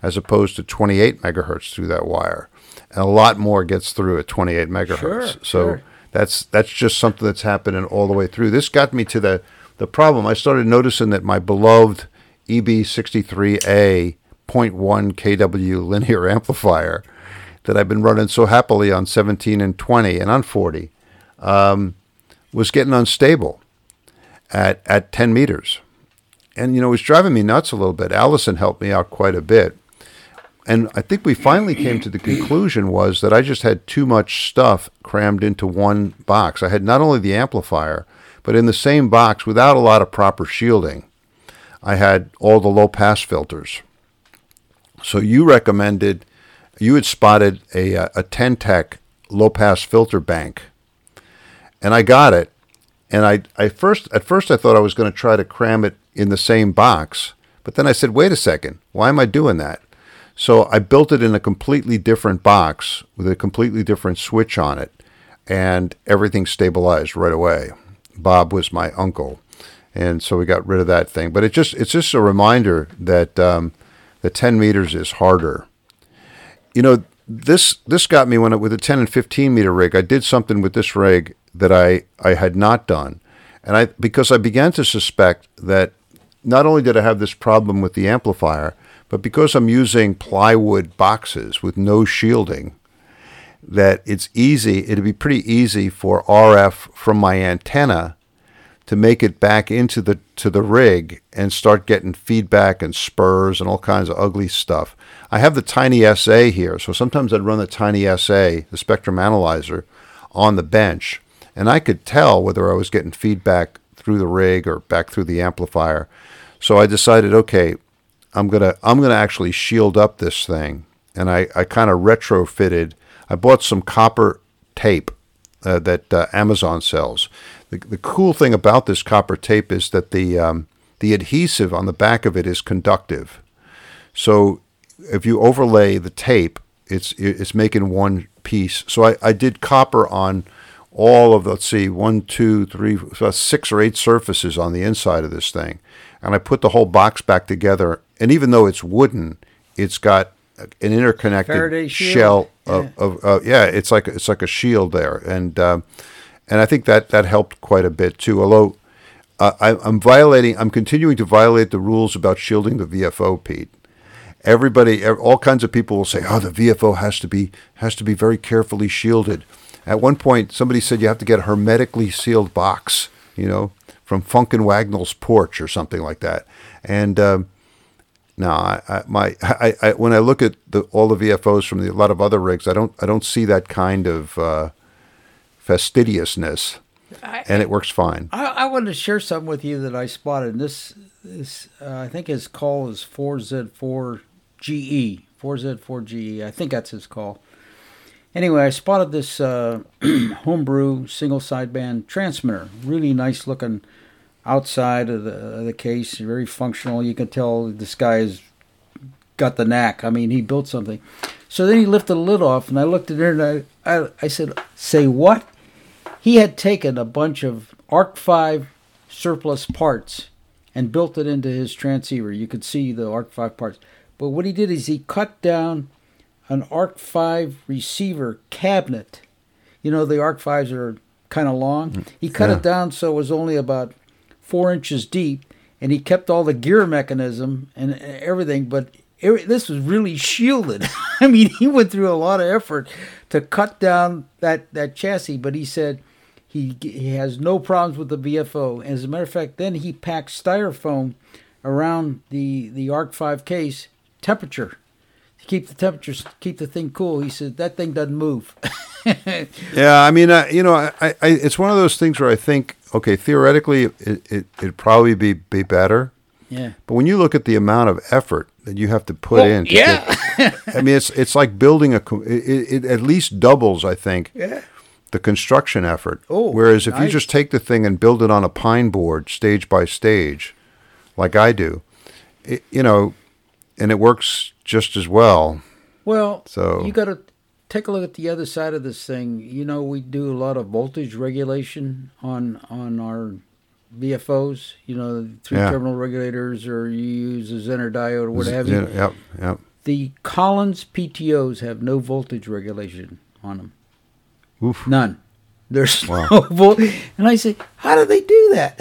as opposed to twenty-eight megahertz through that wire. And a lot more gets through at twenty-eight megahertz. Sure, so. Sure. That's that's just something that's happening all the way through. This got me to the, the problem. I started noticing that my beloved E B sixty-three A zero point one K W linear amplifier that I've been running so happily on seventeen and twenty and on forty um, was getting unstable at at ten meters. And, you know, it was driving me nuts a little bit. Allison helped me out quite a bit. And I think we finally came to the conclusion was that I just had too much stuff crammed into one box. I had not only the amplifier, but in the same box, without a lot of proper shielding, I had all the low-pass filters. So you recommended, you had spotted a, a ten-tech low-pass filter bank. And I got it. And I, I first at first I thought I was going to try to cram it in the same box. But then I said, wait a second, why am I doing that? So I built it in a completely different box with a completely different switch on it, and everything stabilized right away. Bob was my uncle, and so we got rid of that thing. But it just it's just a reminder that um, the ten meters is harder. You know, this this got me when it, with a ten and fifteen meter rig. I did something with this rig that I, I had not done, and I because I began to suspect that not only did I have this problem with the amplifier, but because I'm using plywood boxes with no shielding, that it's easy, it'd be pretty easy for R F from my antenna to make it back into the to the rig and start getting feedback and spurs and all kinds of ugly stuff. I have the Tiny S A here, so sometimes I'd run the Tiny S A, the spectrum analyzer, on the bench, and I could tell whether I was getting feedback through the rig or back through the amplifier. So I decided, okay, I'm gonna I'm gonna actually shield up this thing, and I I kind of retrofitted. I bought some copper tape uh, that uh, Amazon sells. The, the cool thing about this copper tape is that the um, the adhesive on the back of it is conductive. So if you overlay the tape, it's it's making one piece. So I, I did copper on all of, let's see, one, two, three, six or eight surfaces on the inside of this thing. And I put the whole box back together. And even though it's wooden, it's got an interconnected Faraday shell shield. of, yeah. of uh, yeah, it's like it's like a shield there. And um, and I think that that helped quite a bit too. Although uh, I, I'm violating, I'm continuing to violate the rules about shielding the V F O, Pete. Everybody, all kinds of people will say, "Oh, the V F O has to be has to be very carefully shielded." At one point, somebody said you have to get a hermetically sealed box, you know, from Funkenwagnall's porch or something like that. And um, no, I, I, my, I, I, when I look at the, all the V F Os from the, a lot of other rigs, I don't, I don't see that kind of uh, fastidiousness, I, and it works fine. I, I want to share something with you that I spotted. This, this, uh, I think his call is four Z four G E, four Z four G E. I think that's his call. Anyway, I spotted this uh, homebrew single sideband transmitter. Really nice looking outside of the, of the case. Very functional. You can tell this guy's got the knack. I mean, he built something. So then he lifted the lid off, and I looked at it, and I, I, I said, "Say what?" He had taken a bunch of A R C five surplus parts and built it into his transceiver. You could see the A R C five parts. But what he did is he cut down an A R C five receiver cabinet. You know, the A R C fives are kind of long. He cut yeah. it down so it was only about four inches deep, and he kept all the gear mechanism and everything, but it, this was really shielded. I mean, he went through a lot of effort to cut down that, that chassis, but he said he, he has no problems with the V F O. As a matter of fact, then he packed styrofoam around the, the A R C five case temperature. Keep the temperatures, keep the thing cool. He said that thing doesn't move. yeah, I mean, uh, you know, I, I, it's one of those things where I think, okay, theoretically, it, it, it'd probably be, be better. Yeah. But when you look at the amount of effort that you have to put well, in, to yeah. get, I mean, it's it's like building a. It, it at least doubles, I think, yeah. the construction effort. Oh, whereas nice. If you just take the thing and build it on a pine board, stage by stage, like I do, it, you know, and it works just as well. Well, so you got to take a look at the other side of this thing. You know, we do a lot of voltage regulation on on our V F Os. You know, three yeah. terminal regulators, or you use a Zener diode, or what have you. Yeah, yep, yep. The Collins P T Os have no voltage regulation on them. Oof. None. There's wow. no voltage. And I say, how do they do that?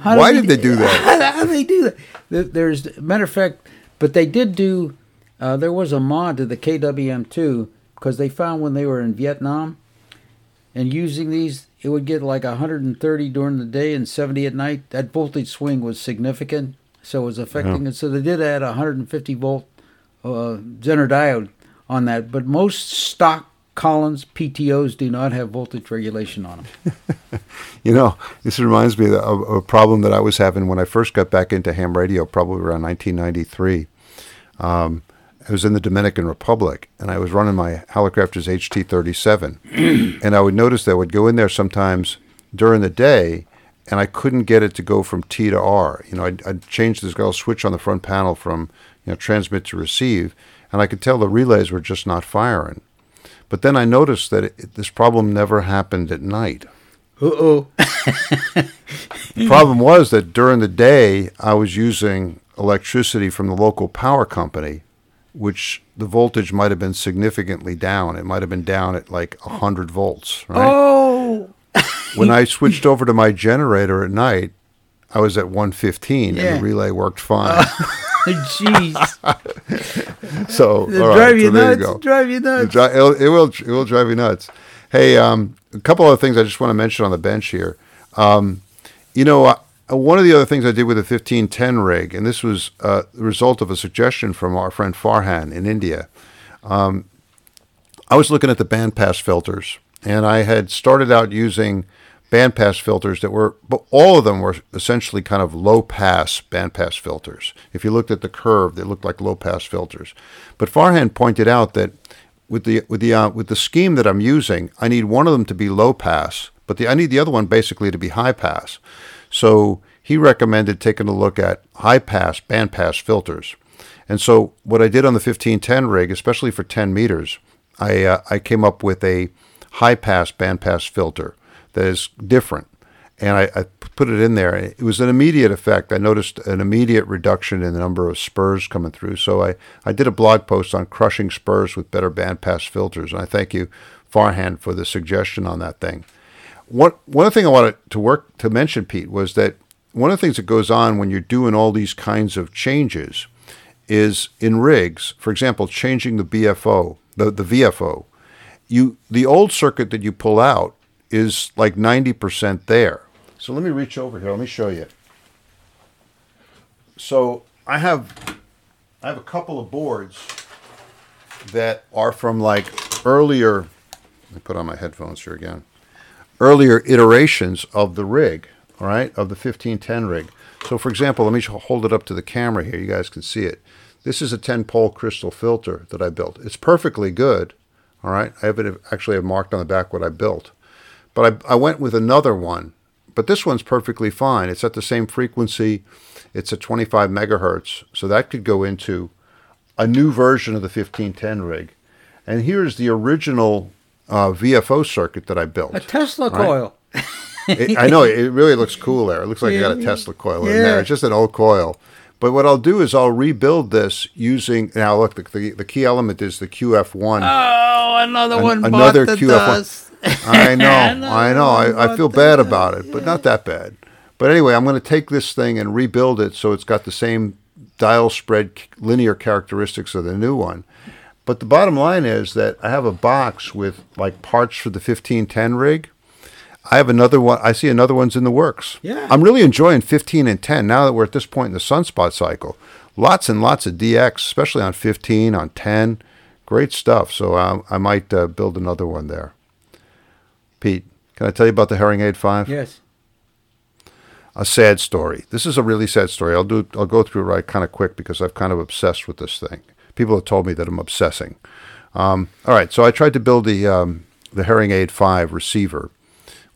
How Why did they, they do that? How, how do they do that? There's, matter of fact. But they did do, uh, there was a mod to the K W M two, because they found when they were in Vietnam and using these, it would get like one hundred thirty during the day and seventy at night. That voltage swing was significant, so it was affecting yeah. it. So they did add a one hundred fifty volt uh, Zener diode on that. But most stock Collins P T Os do not have voltage regulation on them. You know, this reminds me of a problem that I was having when I first got back into ham radio, probably around nineteen ninety-three. Um, I was in the Dominican Republic, and I was running my Hallicrafter's H T thirty-seven. And I would notice that I would go in there sometimes during the day, and I couldn't get it to go from T to R. You know, I'd, I'd change this girl switch on the front panel from, you know, transmit to receive, and I could tell the relays were just not firing. But then I noticed that it, this problem never happened at night. Uh-oh. The problem was that during the day, I was using electricity from the local power company, which the voltage might have been significantly down. It might have been down at like one hundred volts, right? Oh! When I switched over to my generator at night, I was at one fifteen, yeah. and the relay worked fine. Jeez. Uh, so, all right, drive you so there nuts, you go. Drive you nuts. It'll, it, will, it will drive you nuts. Hey, um, a couple of things I just want to mention on the bench here. Um, you know, I, one of the other things I did with the fifteen ten rig, and this was uh, the result of a suggestion from our friend Farhan in India. Um, I was looking at the bandpass filters, and I had started out using bandpass filters that were, but all of them were essentially kind of low-pass bandpass filters. If you looked at the curve, they looked like low-pass filters. But Farhan pointed out that with the with the uh, with the scheme that I'm using, I need one of them to be low-pass, but the I need the other one basically to be high-pass. So he recommended taking a look at high-pass bandpass filters. And so what I did on the fifteen ten rig, especially for ten meters, I uh, I came up with a high-pass bandpass filter that is different, and I, I put it in there. It was an immediate effect. I noticed an immediate reduction in the number of spurs coming through. So I, I did a blog post on crushing spurs with better bandpass filters, and I thank you, Farhan, for the suggestion on that thing. What one thing I wanted to work to mention, Pete, was that one of the things that goes on when you're doing all these kinds of changes is in rigs. For example, changing the B F O, the the V F O. You the old circuit that you pull out is like ninety percent there. So let me reach over here. Let me show you. So I have I have a couple of boards that are from like earlier. Let me put on my headphones here again. Earlier iterations of the rig, all right, of the fifteen ten rig. So for example, let me hold it up to the camera here. You guys can see it. This is a ten pole crystal filter that I built. It's perfectly good, all right. I have it actually have marked on the back what I built. But I, I went with another one, but this one's perfectly fine. It's at the same frequency. It's at twenty-five megahertz, so that could go into a new version of the fifteen ten rig. And here's the original Uh, V F O circuit that I built. A Tesla right? coil. it, I know, it really looks cool there. It looks like you got a Tesla coil yeah. in there. It's just an old coil. But what I'll do is I'll rebuild this using, now look, the the, the key element is the Q F one. Oh, another one an, Another Q F one. I know, I know. I, I feel bad about it, yeah. but not that bad. But anyway, I'm going to take this thing and rebuild it so it's got the same dial spread linear characteristics of the new one. But the bottom line is that I have a box with like parts for the fifteen ten rig. I have another one. I see another one's in the works. Yeah. I'm really enjoying fifteen and ten now that we're at this point in the sunspot cycle. Lots and lots of D X, especially on fifteen, on ten. Great stuff. So um, I might uh, build another one there. Pete, can I tell you about the Herringade five? Yes. A sad story. This is a really sad story. I'll do. I'll go through it right kind of quick because I've kind of obsessed with this thing. People have told me that I'm obsessing. Um, all right, so I tried to build the um, the Herringade five receiver,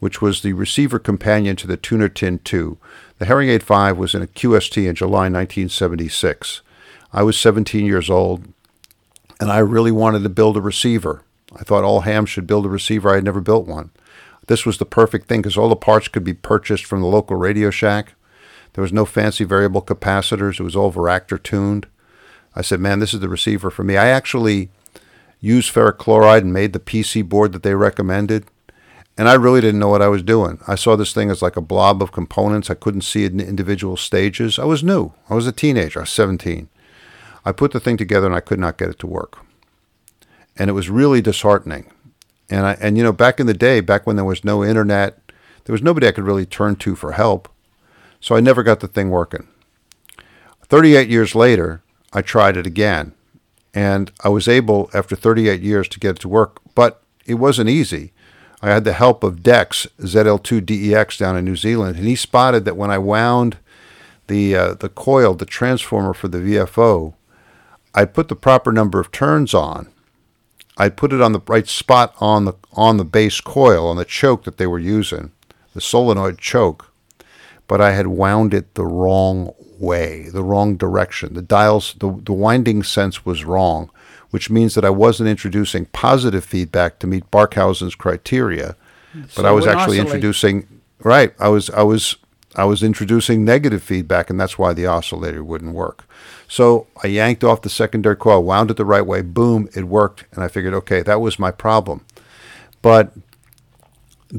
which was the receiver companion to the Tuner Tin two. The Herringade five was in a Q S T in July nineteen seventy-six. I was seventeen years old, and I really wanted to build a receiver. I thought all hams should build a receiver. I had never built one. This was the perfect thing because all the parts could be purchased from the local Radio Shack. There was no fancy variable capacitors. It was all varactor tuned. I said, man, this is the receiver for me. I actually used ferric chloride and made the P C board that they recommended, and I really didn't know what I was doing. I saw this thing as like a blob of components. I couldn't see it in individual stages. I was new. I was a teenager. I was seventeen. I put the thing together, and I could not get it to work, and it was really disheartening. And, I, and you know, back in the day, back when there was no internet, there was nobody I could really turn to for help, so I never got the thing working. thirty-eight years later, I tried it again, and I was able, after thirty-eight years, to get it to work, but it wasn't easy. I had the help of Dex, Z L two D E X, down in New Zealand, and he spotted that when I wound the uh, the coil, the transformer for the V F O, I put the proper number of turns on. I put it on the right spot on the on the base coil, on the choke that they were using, the solenoid choke, but I had wound it the wrong way. way, the wrong direction. The dials, the, the winding sense was wrong, which means that I wasn't introducing positive feedback to meet Barkhausen's criteria, but so I was actually oscillate. introducing, right, I was, I was, I was introducing negative feedback, and that's why the oscillator wouldn't work. So I yanked off the secondary coil, wound it the right way, boom, it worked, and I figured, okay, that was my problem. But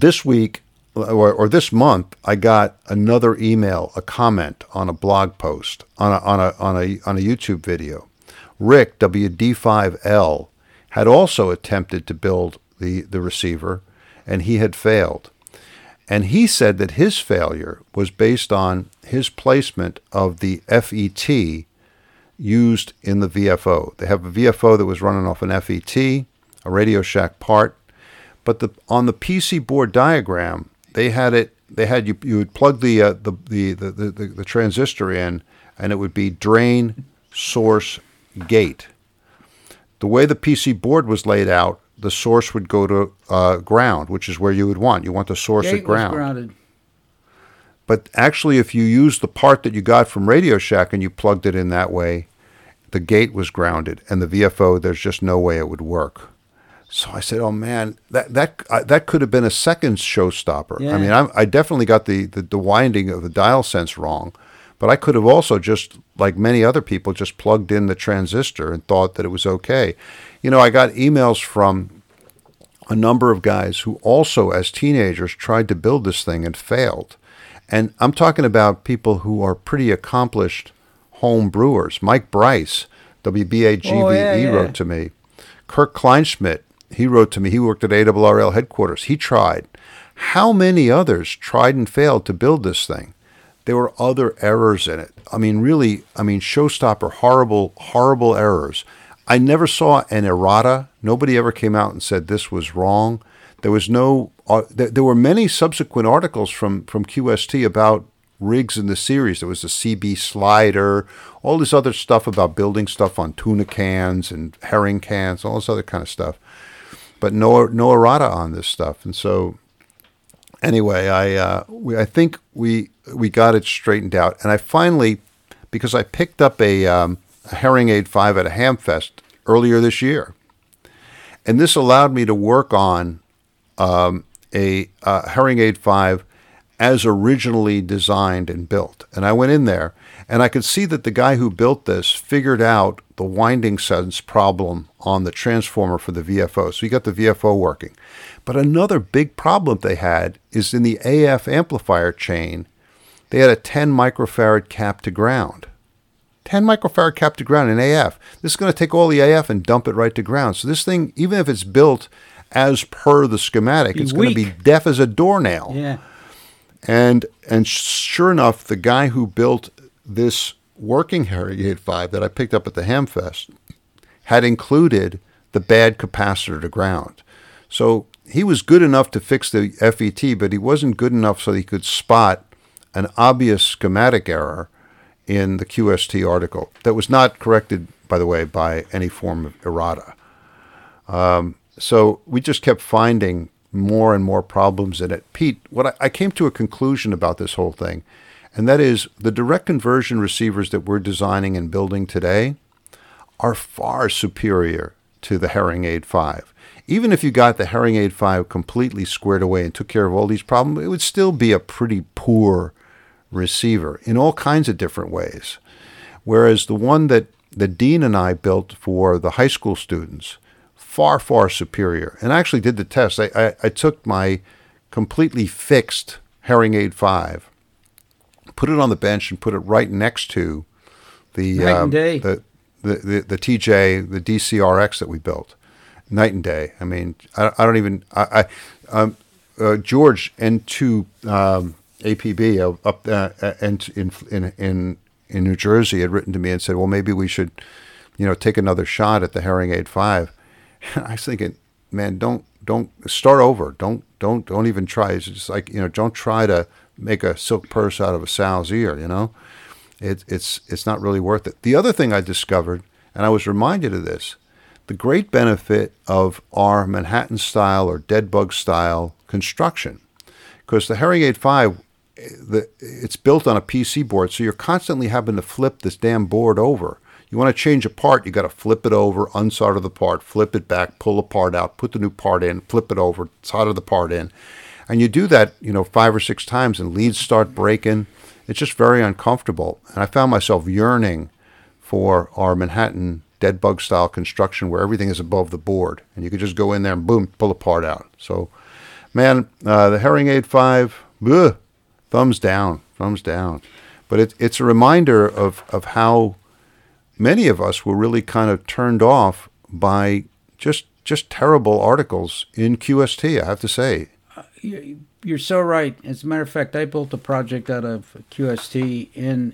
this week, or, or this month, I got another email, a comment on a blog post, on a, on a, on a, on a YouTube video. Rick, W D five L, had also attempted to build the, the receiver, and he had failed. And he said that his failure was based on his placement of the F E T used in the V F O. They have a V F O that was running off an F E T, a Radio Shack part, but the, on the P C board diagram, they had it. They had you. You would plug the, uh, the, the the the the transistor in, and it would be drain, source, gate. The way the P C board was laid out, the source would go to uh, ground, which is where you would want. You want the source gate at ground. Was grounded. But actually, if you used the part that you got from Radio Shack and you plugged it in that way, the gate was grounded, and the V F O, there's just no way it would work. So I said, "Oh man, that that uh, that could have been a second showstopper." Yeah. I mean, I, I definitely got the, the the winding of the dial sense wrong, but I could have also just, like many other people, just plugged in the transistor and thought that it was okay. You know, I got emails from a number of guys who also, as teenagers, tried to build this thing and failed. And I'm talking about people who are pretty accomplished home brewers. Mike Bryce, W B A G V E, oh, yeah, yeah. wrote to me. Kirk Kleinschmidt. He wrote to me. He worked at A R R L headquarters. He tried. How many others tried and failed to build this thing? There were other errors in it. I mean, really, I mean, showstopper, horrible, horrible errors. I never saw an errata. Nobody ever came out and said this was wrong. There was no. Uh, there, there were many subsequent articles from from Q S T about rigs in the series. There was the C B slider, all this other stuff about building stuff on tuna cans and herring cans, all this other kind of stuff. But no, no errata on this stuff, and so anyway, I uh, we, I think we we got it straightened out, and I finally, because I picked up a, um, a Herringade five at a Hamfest earlier this year, and this allowed me to work on um, a uh, Herringade five as originally designed and built, and I went in there, and I could see that the guy who built this figured out the winding sense problem on the transformer for the V F O. So you got the V F O working. But another big problem they had is in the A F amplifier chain, they had a ten microfarad cap to ground. ten microfarad cap to ground in A F. This is going to take all the A F and dump it right to ground. So this thing, even if it's built as per the schematic, it's going to be deaf as a doornail. Yeah. And and sure enough, the guy who built this working Herringade five that I picked up at the Hamfest had included the bad capacitor to ground. So he was good enough to fix the F E T, but he wasn't good enough so he could spot an obvious schematic error in the Q S T article that was not corrected, by the way, by any form of errata. Um, so we just kept finding more and more problems in it. Pete, what I, I came to a conclusion about this whole thing, and that is the direct conversion receivers that we're designing and building today are far superior to the Herringade five. Even if you got the Herringade five completely squared away and took care of all these problems, it would still be a pretty poor receiver in all kinds of different ways. Whereas the one that, that Dean and I built for the high school students, far, far superior. And I actually did the test. I, I, I took my completely fixed Herringade five, put it on the bench and put it right next to the night um, and day. The, the the the T J, the D C R X that we built, night and day. I mean, I, I don't even I, I um, uh, George N two um, A P B uh, up uh, and in in in in New Jersey had written to me and said, well, maybe we should, you know, take another shot at the Herringade five. And I was thinking, man, don't don't start over. Don't don't don't even try. It's just like, you know, don't try to make a silk purse out of a sow's ear, you know? It, it's it's not really worth it. The other thing I discovered, and I was reminded of this, the great benefit of our Manhattan-style or dead-bug-style construction, because the Herringade five, the, it's built on a P C board, so you're constantly having to flip this damn board over. You want to change a part, you got to flip it over, unsolder the part, flip it back, pull the part out, put the new part in, flip it over, solder the part in. And you do that, you know, five or six times and leads start breaking. It's just very uncomfortable. And I found myself yearning for our Manhattan dead bug style construction where everything is above the board. And you could just go in there and boom, pull a part out. So man, uh, the Herring eight five, ugh, thumbs down, thumbs down. But it, it's a reminder of, of how many of us were really kind of turned off by just just terrible articles in Q S T, I have to say. Uh, you're so right. As a matter of fact, I built a project out of Q S T, and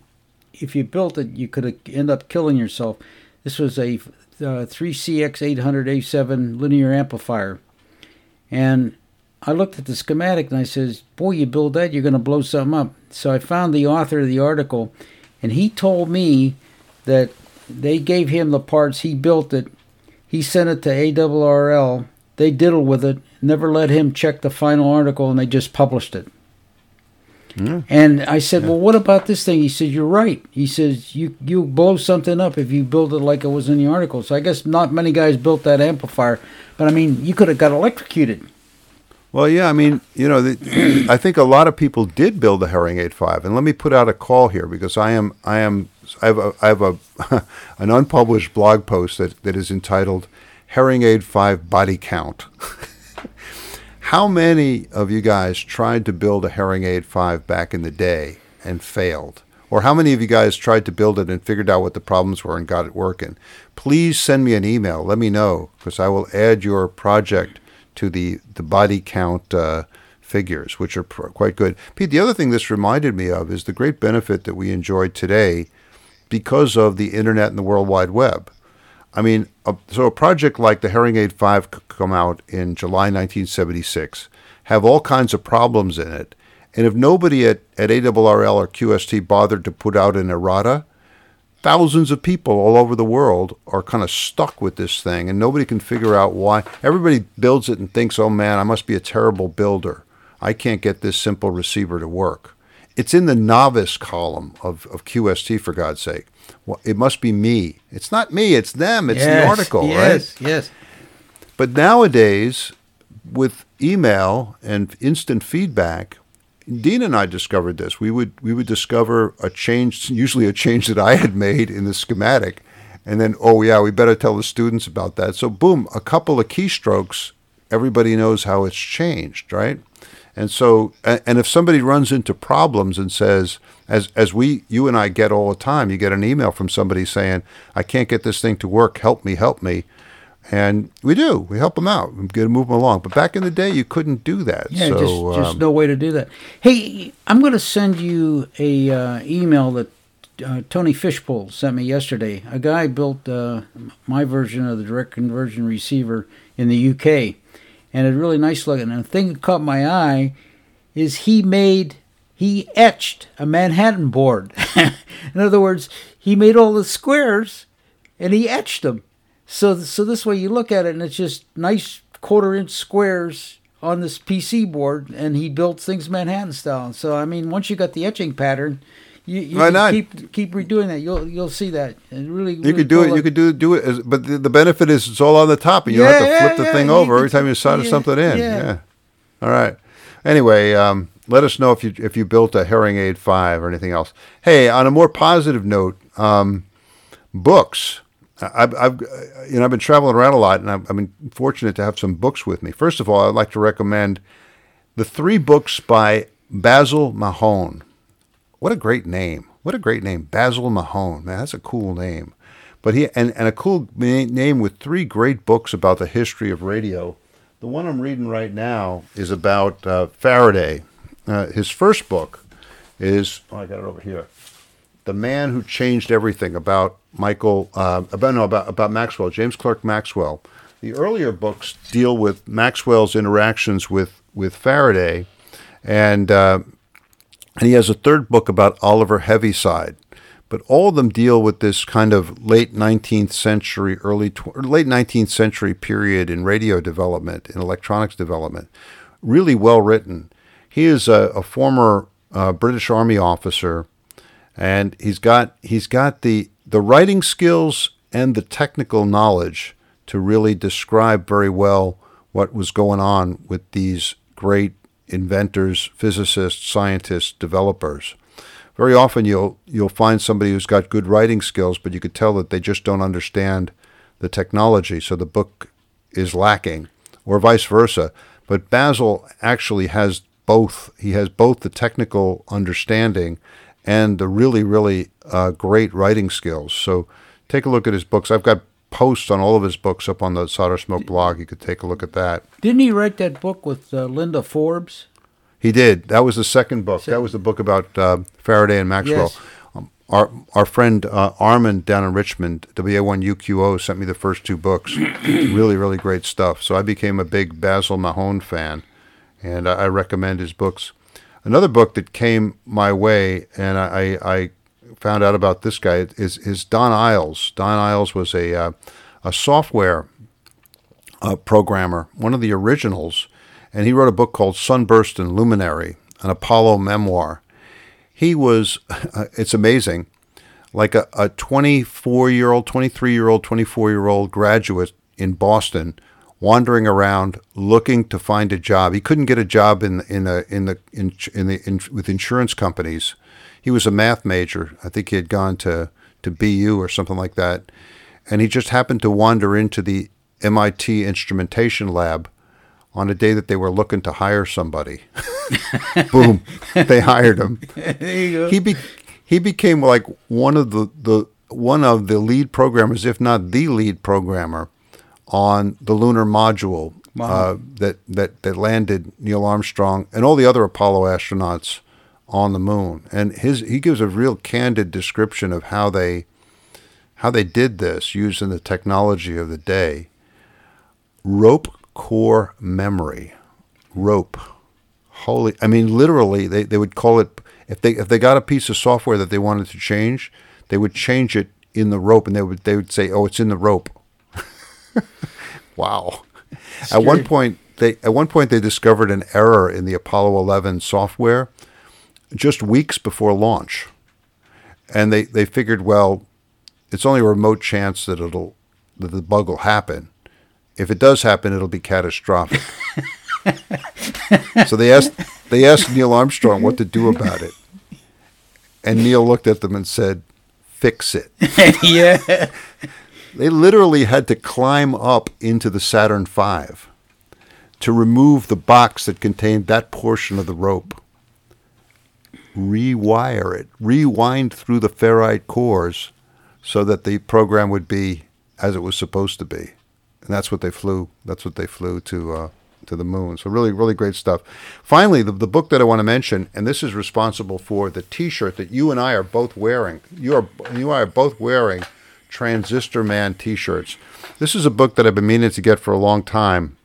if you built it, you could end up killing yourself. This was a uh, three C X eight hundred A seven linear amplifier. And I looked at the schematic, and I says, boy, you build that, you're going to blow something up. So I found the author of the article, and he told me that they gave him the parts, he built it, he sent it to A W R L, they diddled with it, never let him check the final article, and they just published it. Yeah. And I said, yeah. well, what about this thing? He said, you're right. He says, you, you blow something up if you build it like it was in the article. So I guess not many guys built that amplifier, but, I mean, you could have got electrocuted. Well, yeah, I mean, you know, the, I think a lot of people did build the Herring eight five, and let me put out a call here because I am, I am, I have a, I have a an unpublished blog post that, that is entitled "Herring eight five Body Count." How many of you guys tried to build a Herring eight five back in the day and failed, or how many of you guys tried to build it and figured out what the problems were and got it working? Please send me an email. Let me know because I will add your project to the, the body count uh, figures, which are pr- quite good. Pete, the other thing this reminded me of is the great benefit that we enjoy today because of the Internet and the World Wide Web. I mean, a, so a project like the Herring eight five could come out in July nineteen seventy-six, have all kinds of problems in it, and if nobody at, at A R R L or Q S T bothered to put out an errata, thousands of people all over the world are kind of stuck with this thing, and nobody can figure out why. Everybody builds it and thinks, oh, man, I must be a terrible builder. I can't get this simple receiver to work. It's in the novice column of, of Q S T, for God's sake. Well, it must be me. It's not me. It's them. It's yes, the article, yes, right? Yes, yes. But nowadays, with email and instant feedback, Dean and I discovered this. We would we would discover a change, usually a change that I had made in the schematic, and then, oh, yeah, we better tell the students about that. So, boom, a couple of keystrokes, everybody knows how it's changed, right? And so, and if somebody runs into problems and says, as as we, you and I get all the time, you get an email from somebody saying, I can't get this thing to work, help me, help me. And we do. We help them out. We get to move them along. But back in the day, you couldn't do that. Yeah, so, just, just um, no way to do that. Hey, I'm going to send you a uh, email that uh, Tony Fishpool sent me yesterday. A guy built uh, my version of the direct conversion receiver in the U K, and it's really nice looking. And the thing that caught my eye is he made, he etched a Manhattan board. In other words, he made all the squares, and he etched them. So so this way you look at it, and it's just nice quarter-inch squares on this P C board, and he built things Manhattan style. So, I mean, once you got the etching pattern, you, you can keep keep redoing that. You'll you'll see that. And really, you really could do it. Up. You could do do it, as, but the, the benefit is it's all on the top, and you yeah, don't have to flip yeah, the yeah. thing you over every time you solder yeah, something in. Yeah. yeah. All right. Anyway, um, let us know if you if you built a Herring eight five or anything else. Hey, on a more positive note, um, books. I've, I've, you know, I've been traveling around a lot, and I've, I've been fortunate to have some books with me. First of all, I'd like to recommend the three books by Basil Mahone. What a great name! What a great name, Basil Mahone. Man, that's a cool name. But he and, and a cool name with three great books about the history of radio. The one I'm reading right now is about uh, Faraday. Uh, his first book is oh, I got it over here. The Man Who Changed Everything about Michael, uh, about no, about about Maxwell, James Clerk Maxwell. The earlier books deal with Maxwell's interactions with with Faraday, and uh, and he has a third book about Oliver Heaviside. But all of them deal with this kind of late nineteenth century, early tw- late nineteenth century period in radio development, in electronics development. Really well written. He is a, a former uh, British Army officer. And he's got he's got the, the writing skills and the technical knowledge to really describe very well what was going on with these great inventors, physicists, scientists, developers. Very often you'll you'll find somebody who's got good writing skills, but you could tell that they just don't understand the technology, so the book is lacking, or vice versa. But Basil actually has both. He has both the technical understanding and the really, really uh, great writing skills. So take a look at his books. I've got posts on all of his books up on the Solder Smoke blog. You could take a look at that. Didn't he write that book with uh, Linda Forbes? He did. That was the second book. Second. That was the book about uh, Faraday and Maxwell. Yes. Um, our our friend uh, Armin down in Richmond, W A one U Q O, sent me the first two books. Really, really great stuff. So I became a big Basil Mahone fan, and I, I recommend his books. Another book that came my way, and I, I found out about this guy, is is Don Iles. Don Iles was a uh, a software uh, programmer, one of the originals. And he wrote a book called Sunburst and Luminary, an Apollo memoir. He was, it's amazing, like a, a twenty-four-year-old, twenty-three-year-old, twenty-four-year-old graduate in Boston wandering around looking to find a job. He couldn't get a job in in a, in the in, in the in, with insurance companies. He was a math major. I think he had gone to, to B U or something like that. And he just happened to wander into the M I T instrumentation lab on a day that they were looking to hire somebody. Boom, they hired him. There you go. He be- he became like one of the, the one of the lead programmers, if not the lead programmer, on the lunar module wow. uh, that, that, that landed Neil Armstrong and all the other Apollo astronauts on the moon. And his he gives a real candid description of how they how they did this using the technology of the day. Rope core memory, rope, holy! I mean, literally, they, they would call it if they if they got a piece of software that they wanted to change, they would change it in the rope, and they would they would say, "Oh, it's in the rope." Wow! It's at true. one point, they at one point they discovered an error in the Apollo eleven software just weeks before launch, and they they figured, well, it's only a remote chance that it'll that the bug will happen. If it does happen, it'll be catastrophic. So they asked they asked Neil Armstrong what to do about it. And Neil looked at them and said, "Fix it." Yeah. They literally had to climb up into the Saturn five to remove the box that contained that portion of the rope. Rewire it, rewind through the ferrite cores so that the program would be as it was supposed to be. And that's what they flew. That's what they flew to uh, to the moon. So really, really great stuff. Finally, the, the book that I want to mention, and this is responsible for the T-shirt that you and I are both wearing. You are you and I are both wearing Transistor Man T-shirts. This is a book that I've been meaning to get for a long time,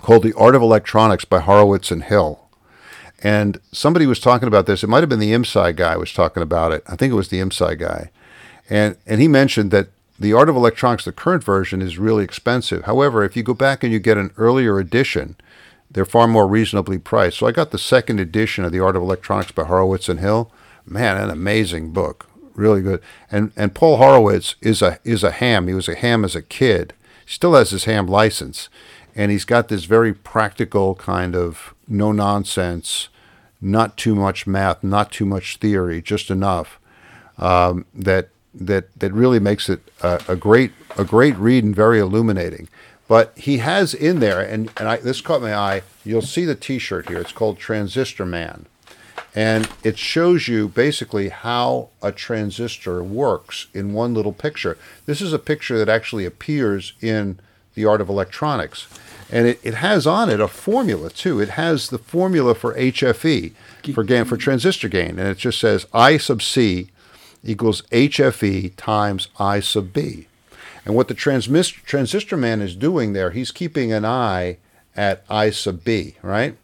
called The Art of Electronics by Horowitz and Hill. And somebody was talking about this. It might have been the IMSI guy was talking about it. I think it was the IMSI guy, and and he mentioned that The Art of Electronics, the current version, is really expensive. However, if you go back and you get an earlier edition, they're far more reasonably priced. So I got the second edition of The Art of Electronics by Horowitz and Hill. Man, an amazing book. Really good. And and Paul Horowitz is a is a ham. He was a ham as a kid. Still has his ham license. And he's got this very practical kind of no-nonsense, not too much math, not too much theory, just enough um, that... that that really makes it uh, a great a great read and very illuminating. But he has in there, and, and I, this caught my eye, you'll see the T-shirt here. It's called Transistor Man. And it shows you basically how a transistor works in one little picture. This is a picture that actually appears in The Art of Electronics. And it, it has on it a formula, too. It has the formula for H F E, for gain, for transistor gain. And it just says I sub C equals H F E times I sub B. And what the transmis- transistor man is doing there, he's keeping an eye at I sub B, right?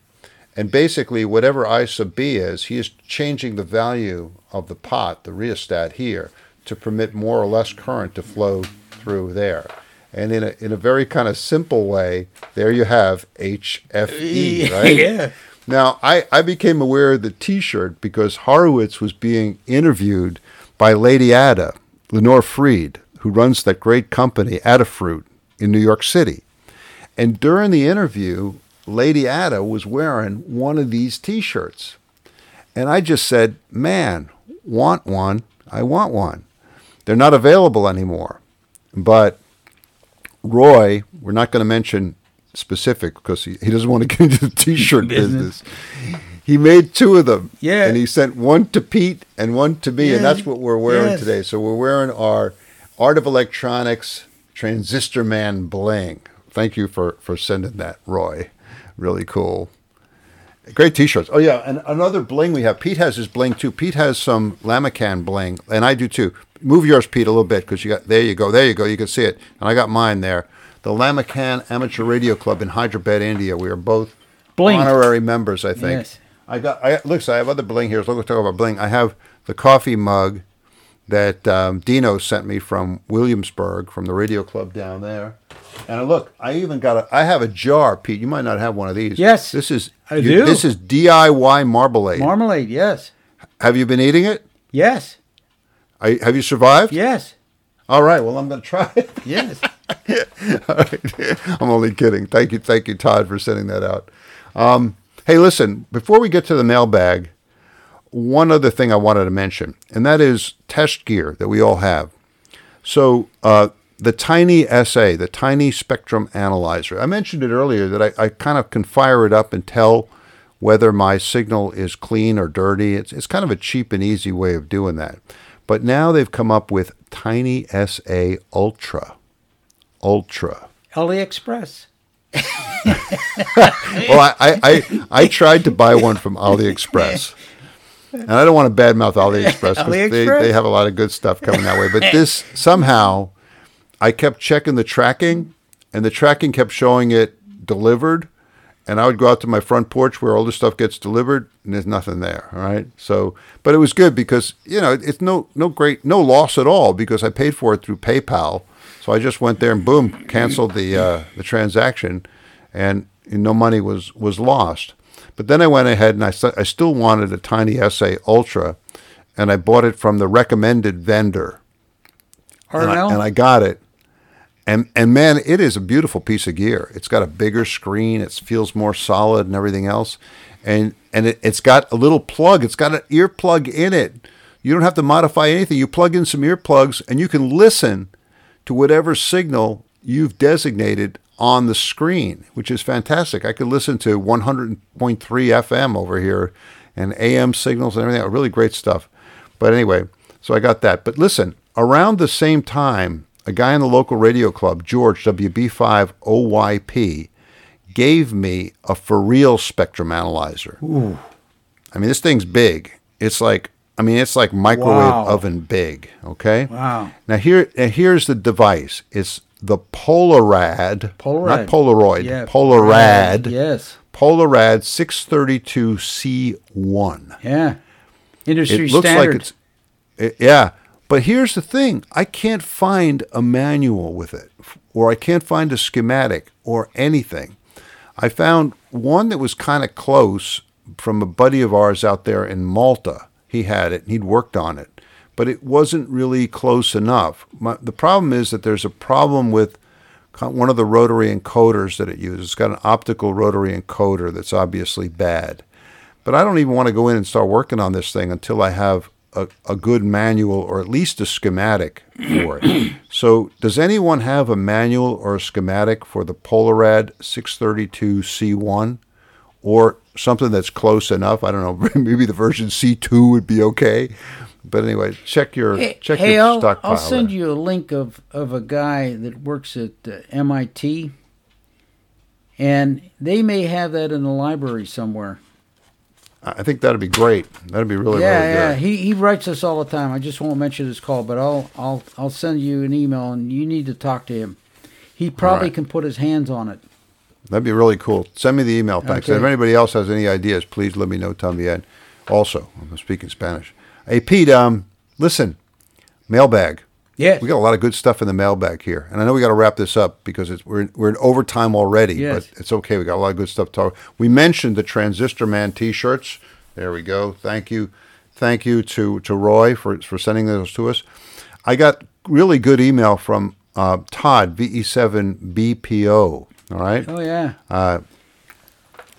And basically, whatever I sub B is, he is changing the value of the pot, the rheostat here, to permit more or less current to flow through there. And in a, in a very kind of simple way, there you have H F E, right? Yeah. Now, I, I became aware of the T-shirt because Horowitz was being interviewed by Lady Ada, Lenore Freed, who runs that great company, Adafruit, in New York City. And during the interview, Lady Ada was wearing one of these T-shirts. And I just said, man, want one? I want one. They're not available anymore. But Roy, we're not going to mention specific because he, he doesn't want to get into the T-shirt business. business. He made two of them. Yeah. And he sent one to Pete and one to me, yeah. and that's what we're wearing yes. today. So we're wearing our Art of Electronics Transistor Man Bling. Thank you for, for sending that, Roy. Really cool. Great T-shirts. Oh, yeah, and another bling we have. Pete has his bling, too. Pete has some Lamacan bling, and I do, too. Move yours, Pete, a little bit, because you got there you go, there you go, you can see it. And I got mine there. The Lamacan Amateur Radio Club in Hyderabad, India. We are both bling. Honorary members, I think. Yes. I got. I, looks, I have other bling here. So let's talk about bling. I have the coffee mug that um, Dino sent me from Williamsburg, from the radio club down there. And look, I even got a, I have a jar, Pete. You might not have one of these. Yes. This is I you, do. This is D I Y marmalade. Marmalade, yes. Have you been eating it? Yes. Are you, have you survived? Yes. All right. Well, I'm going to try it. Yes. All right. I'm only kidding. Thank you. Thank you, Todd, for sending that out. Um, hey, listen, before we get to the mailbag, one other thing I wanted to mention, and that is test gear that we all have. So, uh, the Tiny S A, the Tiny Spectrum Analyzer. I mentioned it earlier that I, I kind of can fire it up and tell whether my signal is clean or dirty. It's, it's kind of a cheap and easy way of doing that. But now they've come up with Tiny S A Ultra. Ultra. AliExpress. Well, I, I, I, I tried to buy one from AliExpress. And I don't want to badmouth AliExpress because they, they have a lot of good stuff coming that way. But this somehow... I kept checking the tracking, and the tracking kept showing it delivered. And I would go out to my front porch where all this stuff gets delivered, and there's nothing there. All right. So, but it was good because, you know, it's no no great, no loss at all because I paid for it through PayPal. So I just went there and boom, canceled the uh, the transaction, and, and no money was was lost. But then I went ahead and I st- I still wanted a Tiny S A Ultra, and I bought it from the recommended vendor. And I, and I got it. And and man, it is a beautiful piece of gear. It's got a bigger screen. It feels more solid and everything else. And and it, it's got a little plug. It's got an earplug in it. You don't have to modify anything. You plug in some earplugs and you can listen to whatever signal you've designated on the screen, which is fantastic. I could listen to one hundred point three F M over here and A M signals and everything. Really great stuff. But anyway, so I got that. But listen, around the same time, a guy in the local radio club, George, W B five O Y P, gave me a for real spectrum analyzer. Ooh. I mean, this thing's big. It's like, I mean, it's like microwave wow. oven big, okay? Wow. Now, here, here's the device. It's the Polarad. Polarad. Not Polaroid. Yeah, Polarad. Polarad. Yes. Polarad six thirty-two C one. Yeah. Industry it looks standard. Like it's, it, yeah. But here's the thing. I can't find a manual with it, or I can't find a schematic or anything. I found one that was kind of close from a buddy of ours out there in Malta. He had it, and he'd worked on it. But it wasn't really close enough. My, the problem is that there's a problem with one of the rotary encoders that it uses. It's got an optical rotary encoder that's obviously bad. But I don't even want to go in and start working on this thing until I have A, a good manual or at least a schematic for it. So does anyone have a manual or a schematic for the Polarad six thirty-two C one or something that's close enough? I don't know, maybe the version C two would be okay. But anyway, check your hey, check hey, your I'll, stockpile. I'll send there. you a link of, of a guy that works at uh, M I T, and they may have that in the library somewhere. I think that'd be great. That'd be really, yeah, really good. Yeah, he he writes us all the time. I just won't mention his call, but I'll I'll I'll send you an email, and you need to talk to him. He probably right. can put his hands on it. That'd be really cool. Send me the email, thanks. Okay. If anybody else has any ideas, please let me know. También. Also, I'm speaking Spanish. Hey, Pete. Um, listen, mailbag. Yeah, we got a lot of good stuff in the mailbag here, and I know we got to wrap this up because it's, we're we're in overtime already. Yes. But it's okay. We got a lot of good stuff to talk. We mentioned the Transistor Man T-shirts. There we go. Thank you, thank you to to Roy for for sending those to us. I got really good email from uh, Todd V E seven B P O. All right. Oh yeah. Uh,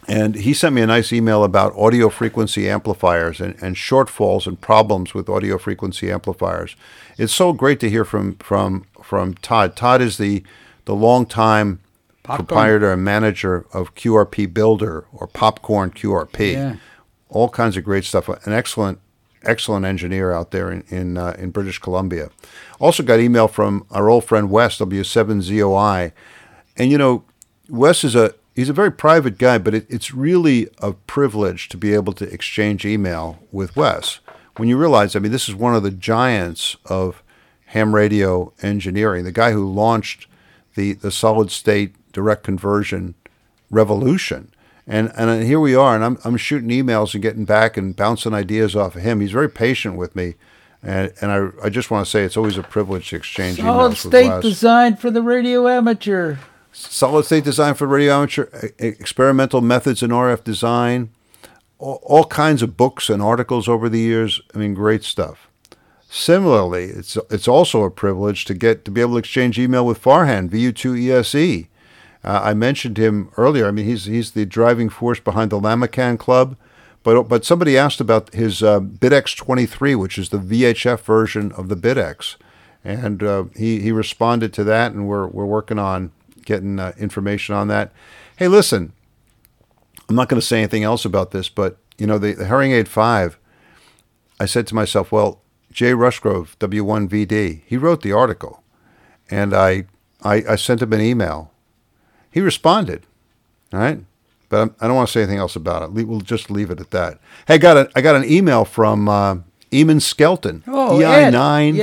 and he sent me a nice email about audio frequency amplifiers and, and shortfalls and problems with audio frequency amplifiers. It's so great to hear from from, from Todd. Todd is the the longtime Popcorn. Proprietor and manager of Q R P Builder or Popcorn Q R P. Yeah. All kinds of great stuff. An excellent, excellent engineer out there in in, uh, in British Columbia. Also got email from our old friend Wes, W seven Z O I. And, you know, Wes is a, he's a very private guy, but it, it's really a privilege to be able to exchange email with Wes. When you realize, I mean, this is one of the giants of ham radio engineering, the guy who launched the, the solid state direct conversion revolution. And and here we are, and I'm I'm shooting emails and getting back and bouncing ideas off of him. He's very patient with me, and and I I just want to say it's always a privilege to exchange solid emails with Solid state design for the radio amateur. Solid state design for radio amateur, experimental methods in R F design, all, all kinds of books and articles over the years. I mean, great stuff. Similarly, it's it's also a privilege to get to be able to exchange email with Farhan, V U two E S E. Uh, I mentioned him earlier. I mean, he's he's the driving force behind the Lamacan Club, but but somebody asked about his uh, BitX twenty-three, which is the V H F version of the BitX, and uh, he he responded to that, and we're we're working on getting uh, information on that. Hey, listen, I'm not going to say anything else about this, but you know, the, the Herring Aid Five. I said to myself, well, Jay Rushgrove, W one V D, he wrote the article, and I I, I sent him an email. He responded, all right? But I'm, I don't want to say anything else about it. We'll just leave it at that. Hey, I got, a, I got an email from uh, Eamon Skelton, oh, E I nine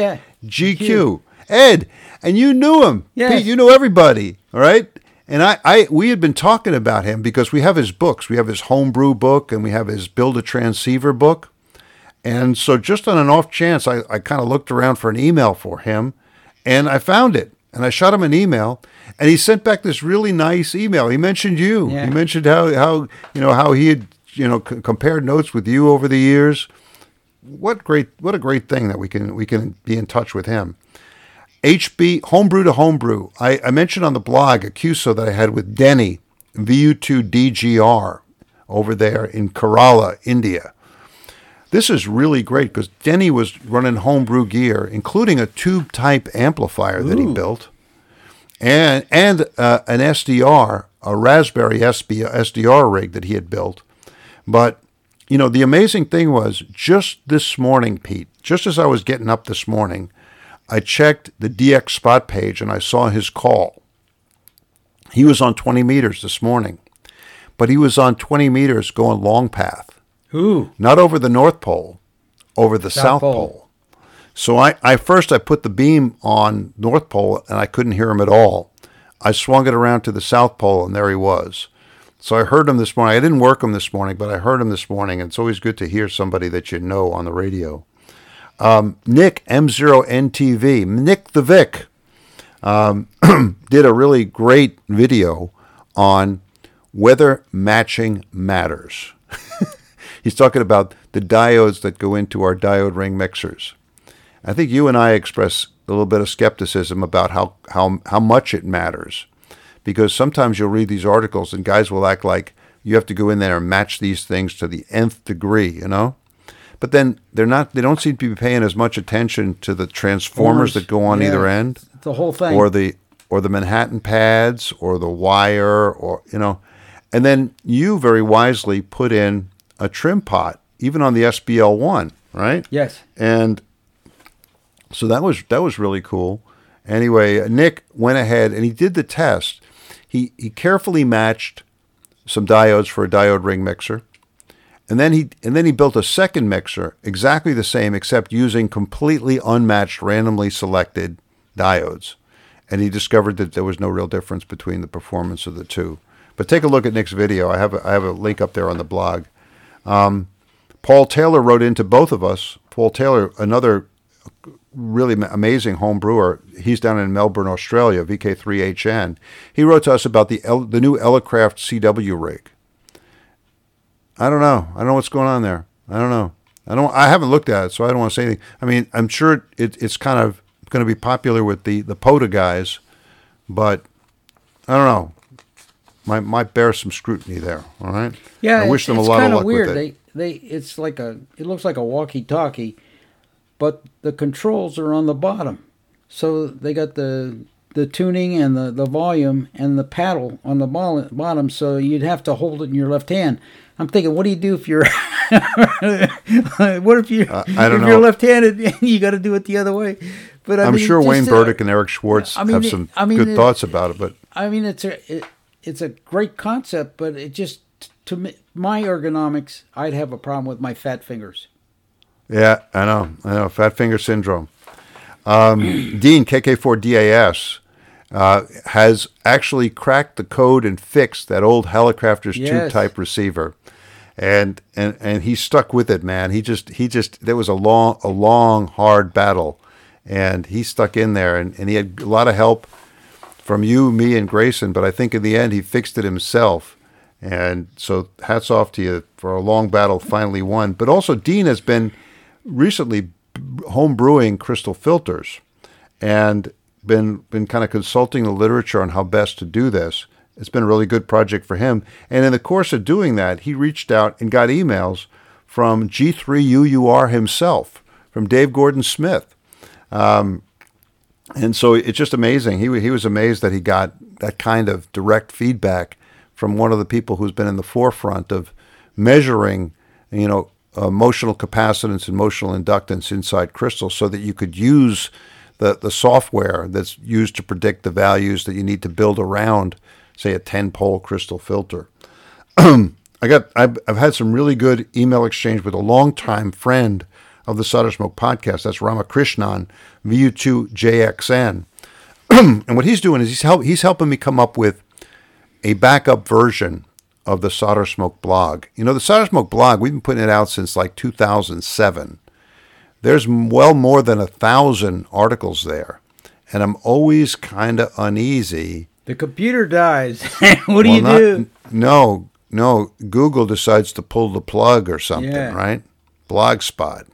G Q. Yeah. Ed, and you knew him. Yes. Pete, you know everybody, all right? And I, I, we had been talking about him because we have his books. We have his homebrew book, and we have his Build a Transceiver book. And so just on an off chance, I, I kind of looked around for an email for him, and I found it. And I shot him an email, and he sent back this really nice email. He mentioned you. Yeah. He mentioned how, how you know how he had you know c- compared notes with you over the years. What great what a great thing that we can we can be in touch with him. H B homebrew to homebrew. I, I mentioned on the blog a Q S O that I had with Denny, V U two D G R, over there in Kerala, India. This is really great because Denny was running homebrew gear, including a tube-type amplifier that Ooh. he built, and and uh, an S D R, a Raspberry S D R rig that he had built. But, you know, the amazing thing was just this morning, Pete, just as I was getting up this morning, I checked the D X Spot page and I saw his call. He was on twenty meters this morning, but he was on twenty meters going long path. Ooh. Not over the North Pole, over the South, South Pole. Pole. So I, I first I put the beam on North Pole, and I couldn't hear him at all. I swung it around to the South Pole, and there he was. So I heard him this morning. I didn't work him this morning, but I heard him this morning, and it's always good to hear somebody that you know on the radio. Um, Nick, M zero N T V, Nick the Vic, um, did a really great video on whether matching matters. He's talking about the diodes that go into our diode ring mixers. I think you and I express a little bit of skepticism about how, how, how much it matters, because sometimes you'll read these articles and guys will act like you have to go in there and match these things to the nth degree, you know? But then they're not, they don't seem to be paying as much attention to the transformers that go on yeah, either end. The whole thing. Or the, or the Manhattan pads or the wire or, you know, and then you very wisely put in a trim pot, even on the S B L one, right? Yes. And so that was that was really cool. Anyway, Nick went ahead and he did the test. He he carefully matched some diodes for a diode ring mixer, and then he and then he built a second mixer exactly the same, except using completely unmatched, randomly selected diodes. And he discovered that there was no real difference between the performance of the two. But take a look at Nick's video. I have a, I have a link up there on the blog. Um, Paul Taylor wrote into both of us. Paul Taylor, another really amazing home brewer. He's down in Melbourne, Australia, V K three H N. He wrote to us about the L- the new Elecraft C W rig. I don't know. I don't know what's going on there. I don't know. I don't. I haven't looked at it, so I don't want to say anything. I mean, I'm sure it, it's kind of going to be popular with the, the POTA guys, but I don't know. Might might bear some scrutiny there, all right? Yeah, I wish them a lot of luck with it. It's kind of weird. They, they, it's like a, it looks like a walkie-talkie, but the controls are on the bottom. So they got the the tuning and the, the volume and the paddle on the bottom, so you'd have to hold it in your left hand. I'm thinking, what do you do if you're what if you uh, I don't if know. You're left-handed and you got to do it the other way? But I I'm mean, sure Wayne uh, Burdick and Eric Schwartz I mean, have some I mean, good it, thoughts about it. But I mean, it's a it, it's a great concept, but it just to me, my ergonomics, I'd have a problem with my fat fingers. Yeah, I know, I know, fat finger syndrome. Um, Dean K K four D A S uh, has actually cracked the code and fixed that old Helicrafter's yes. tube-type receiver. And, and and he stuck with it, man. He just he just there was a long a long hard battle, and he stuck in there, and, and he had a lot of help from you, me, and Grayson. But I think in the end he fixed it himself. And so hats off to you for a long battle, finally won. But also Dean has been recently home brewing crystal filters, and been been kind of consulting the literature on how best to do this. It's been a really good project for him. And in the course of doing that, he reached out and got emails from G three U U R himself, from Dave Gordon Smith. Um, and so it's just amazing. He he was amazed that he got that kind of direct feedback from one of the people who's been in the forefront of measuring, you know, emotional capacitance, emotional inductance inside crystals, so that you could use the, the software that's used to predict the values that you need to build around, say, a ten-pole crystal filter. I got, I've, I've had some really good email exchange with a longtime friend of the Solder Smoke podcast. That's Ramakrishnan, V U two J X N. And what he's doing is he's, help, he's helping me come up with a backup version of the Solder Smoke blog. You know, the Solder Smoke blog, we've been putting it out since like two thousand seven. There's well more than a thousand articles there. And I'm always kind of uneasy. The computer dies. What do well, you not, do? No, no. Google decides to pull the plug or something, yeah. right? Blogspot.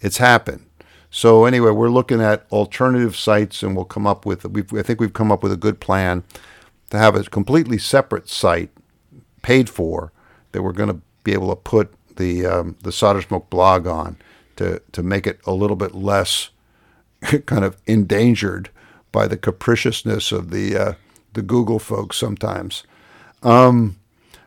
It's happened. So anyway, we're looking at alternative sites, and we'll come up with, we've, I think we've come up with a good plan to have a completely separate site paid for that we're going to be able to put the um, the Solder Smoke blog on to, to make it a little bit less kind of endangered by the capriciousness of the uh, the Google folks sometimes. Um,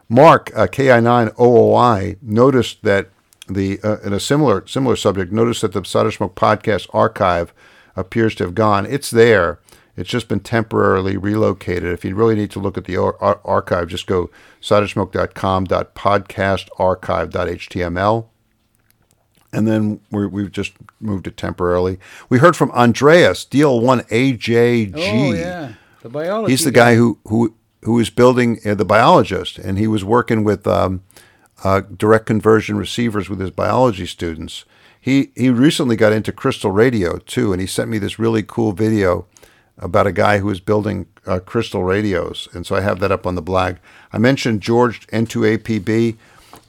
Mark uh, K I nine O O I noticed that the uh, in a similar similar subject noticed that the Solder Smoke podcast archive appears to have gone. It's there. It's just been temporarily relocated. If you really need to look at the ar- ar- archive, just go solder smoke dot com dot podcast archive dot h t m l. And then we're, we've just moved it temporarily. We heard from Andreas, D L one A J G. Oh, yeah. The biologist. He's the guy, guy who, who, who is building, uh, the biologist, and he was working with um, uh, direct conversion receivers with his biology students. He, he recently got into crystal radio, too, and he sent me this really cool video about a guy who was building uh, crystal radios. And so I have that up on the blog. I mentioned George, N two A P B.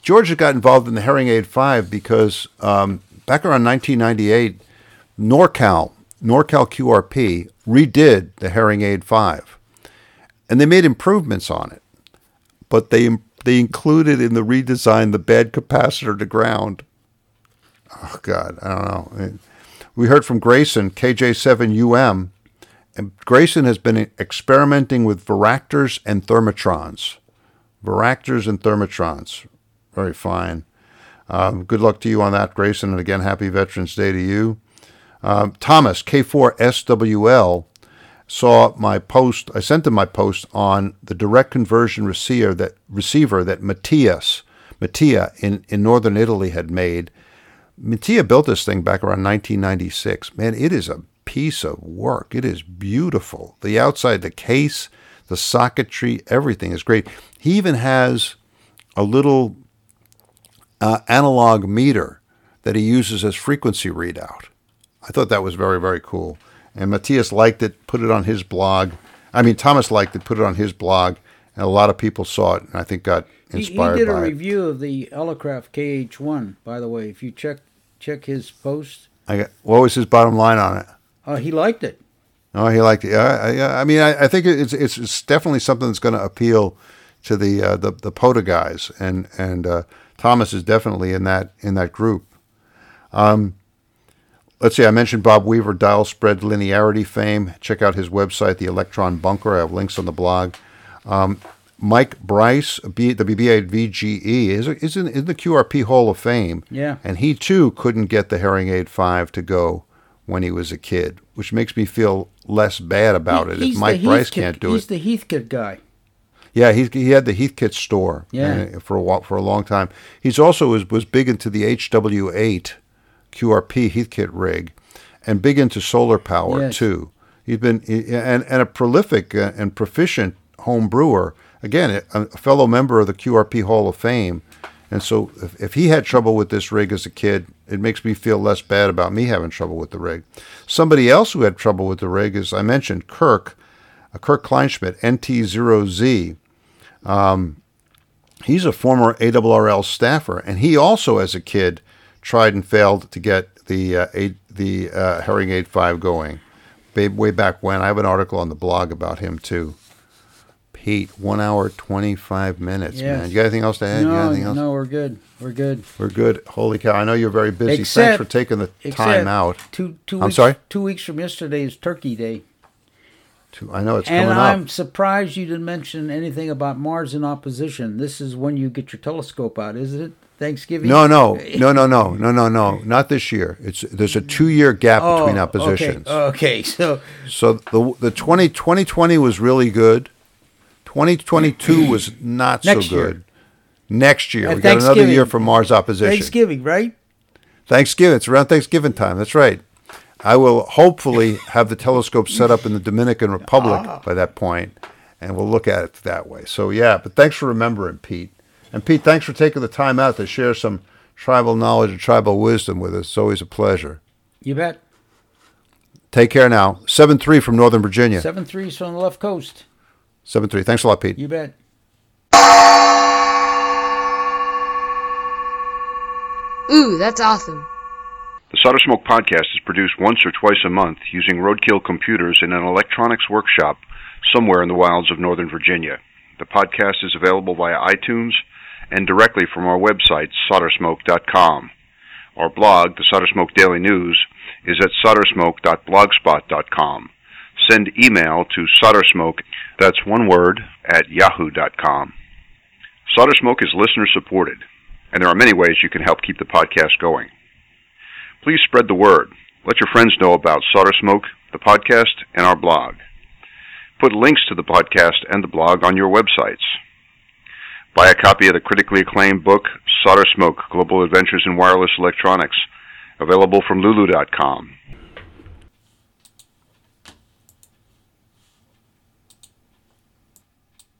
George got involved in the Herring-Aid five because um, back around nineteen ninety-eight, NorCal, NorCal Q R P, redid the Herring-Aid five. And they made improvements on it. But they they included in the redesign the bad capacitor to ground. Oh, God, I don't know. We heard from Grayson, K J seven U M. And Grayson has been experimenting with varactors and thermotrons. Varactors and thermotrons. Very fine. Um, good luck to you on that, Grayson. And again, happy Veterans Day to you. Um, Thomas, K four S W L, saw my post. I sent him my post on the direct conversion receiver that receiver that Matthias, Mattia in, in northern Italy had made. Mattia built this thing back around nineteen ninety-six. Man, it is a piece of work. It is beautiful. The outside, the case, the socketry, everything is great. He even has a little Uh, analog meter that he uses as frequency readout. I thought that was very, very cool. And Matthias liked it, put it on his blog. I mean, Thomas liked it, put it on his blog, and a lot of people saw it and I think got inspired by it. He did a review of the Elecraft K H one, by the way. If you check check his post. I got, what was his bottom line on it? Uh, he liked it. Oh, he liked it. I, I, I mean, I, I think it's, it's it's definitely something that's going to appeal to the uh, the, the POTA guys, and, and uh, Thomas is definitely in that in that group. Um, Let's see, I mentioned Bob Weaver, dial spread linearity fame. Check out his website, the Electron Bunker. I have links on the blog. Um, Mike Bryce, B, the B B A V G E, is, is in, in the Q R P Hall of Fame. Yeah. And he, too, couldn't get the Herring Aid five to go when he was a kid, which makes me feel less bad about he, it if Mike Bryce kid, can't do he's it. He's the Heathkit guy. Yeah, he he had the Heathkit store yeah. uh, for a while, for a long time. He's also was, was big into the H W eight Q R P Heathkit rig, and big into solar power yes. too. He's been he, and and a prolific and proficient home brewer. Again, a fellow member of the Q R P Hall of Fame. And so, if, if he had trouble with this rig as a kid, it makes me feel less bad about me having trouble with the rig. Somebody else who had trouble with the rig is, I mentioned, Kirk, uh, Kirk Kleinschmidt, N T zero Z. Um, he's a former A R R L staffer, and he also, as a kid, tried and failed to get the uh, a, the uh, Herring Aid five going. Babe, way back when, I have an article on the blog about him too. Pete, one hour twenty five minutes, yes. man. You got anything else to add? No, you got anything else? No, we're good. We're good. We're good. Holy cow! I know you're very busy. Except, Thanks for taking the time out. Two, two I'm weeks, sorry. Two weeks from yesterday is Turkey Day. Two, I know it's and coming up. And I'm surprised you didn't mention anything about Mars in opposition. This is when you get your telescope out, isn't it? Thanksgiving? No, no, no, no, no, no, no, no. Not this year. It's there's a two-year gap oh, between oppositions. Okay. okay, so so the the twenty twenty twenty was really good. twenty twenty-two was not so good. Year. Next year, At we got another year for Mars opposition. Thanksgiving, right? Thanksgiving. It's around Thanksgiving time. That's right. I will hopefully have the telescope set up in the Dominican Republic ah. by that point, and we'll look at it that way. So yeah, but thanks for remembering, Pete. And Pete, thanks for taking the time out to share some tribal knowledge and tribal wisdom with us. It's always a pleasure. You bet. Take care now. seven three from Northern Virginia. seven three is on the left coast. seven three. Thanks a lot, Pete. You bet. Ooh, that's awesome. The Solder Smoke Podcast is produced once or twice a month using roadkill computers in an electronics workshop somewhere in the wilds of Northern Virginia. The podcast is available via iTunes and directly from our website, solder smoke dot com. Our blog, the Solder Smoke Daily News, is at solder smoke dot blogspot dot com. Send email to soldersmoke, that's one word, at yahoo dot com. Solder Smoke is listener-supported, and there are many ways you can help keep the podcast going. Please spread the word. Let your friends know about Solder Smoke, the podcast, and our blog. Put links to the podcast and the blog on your websites. Buy a copy of the critically acclaimed book, Solder Smoke, Global Adventures in Wireless Electronics, available from lulu dot com.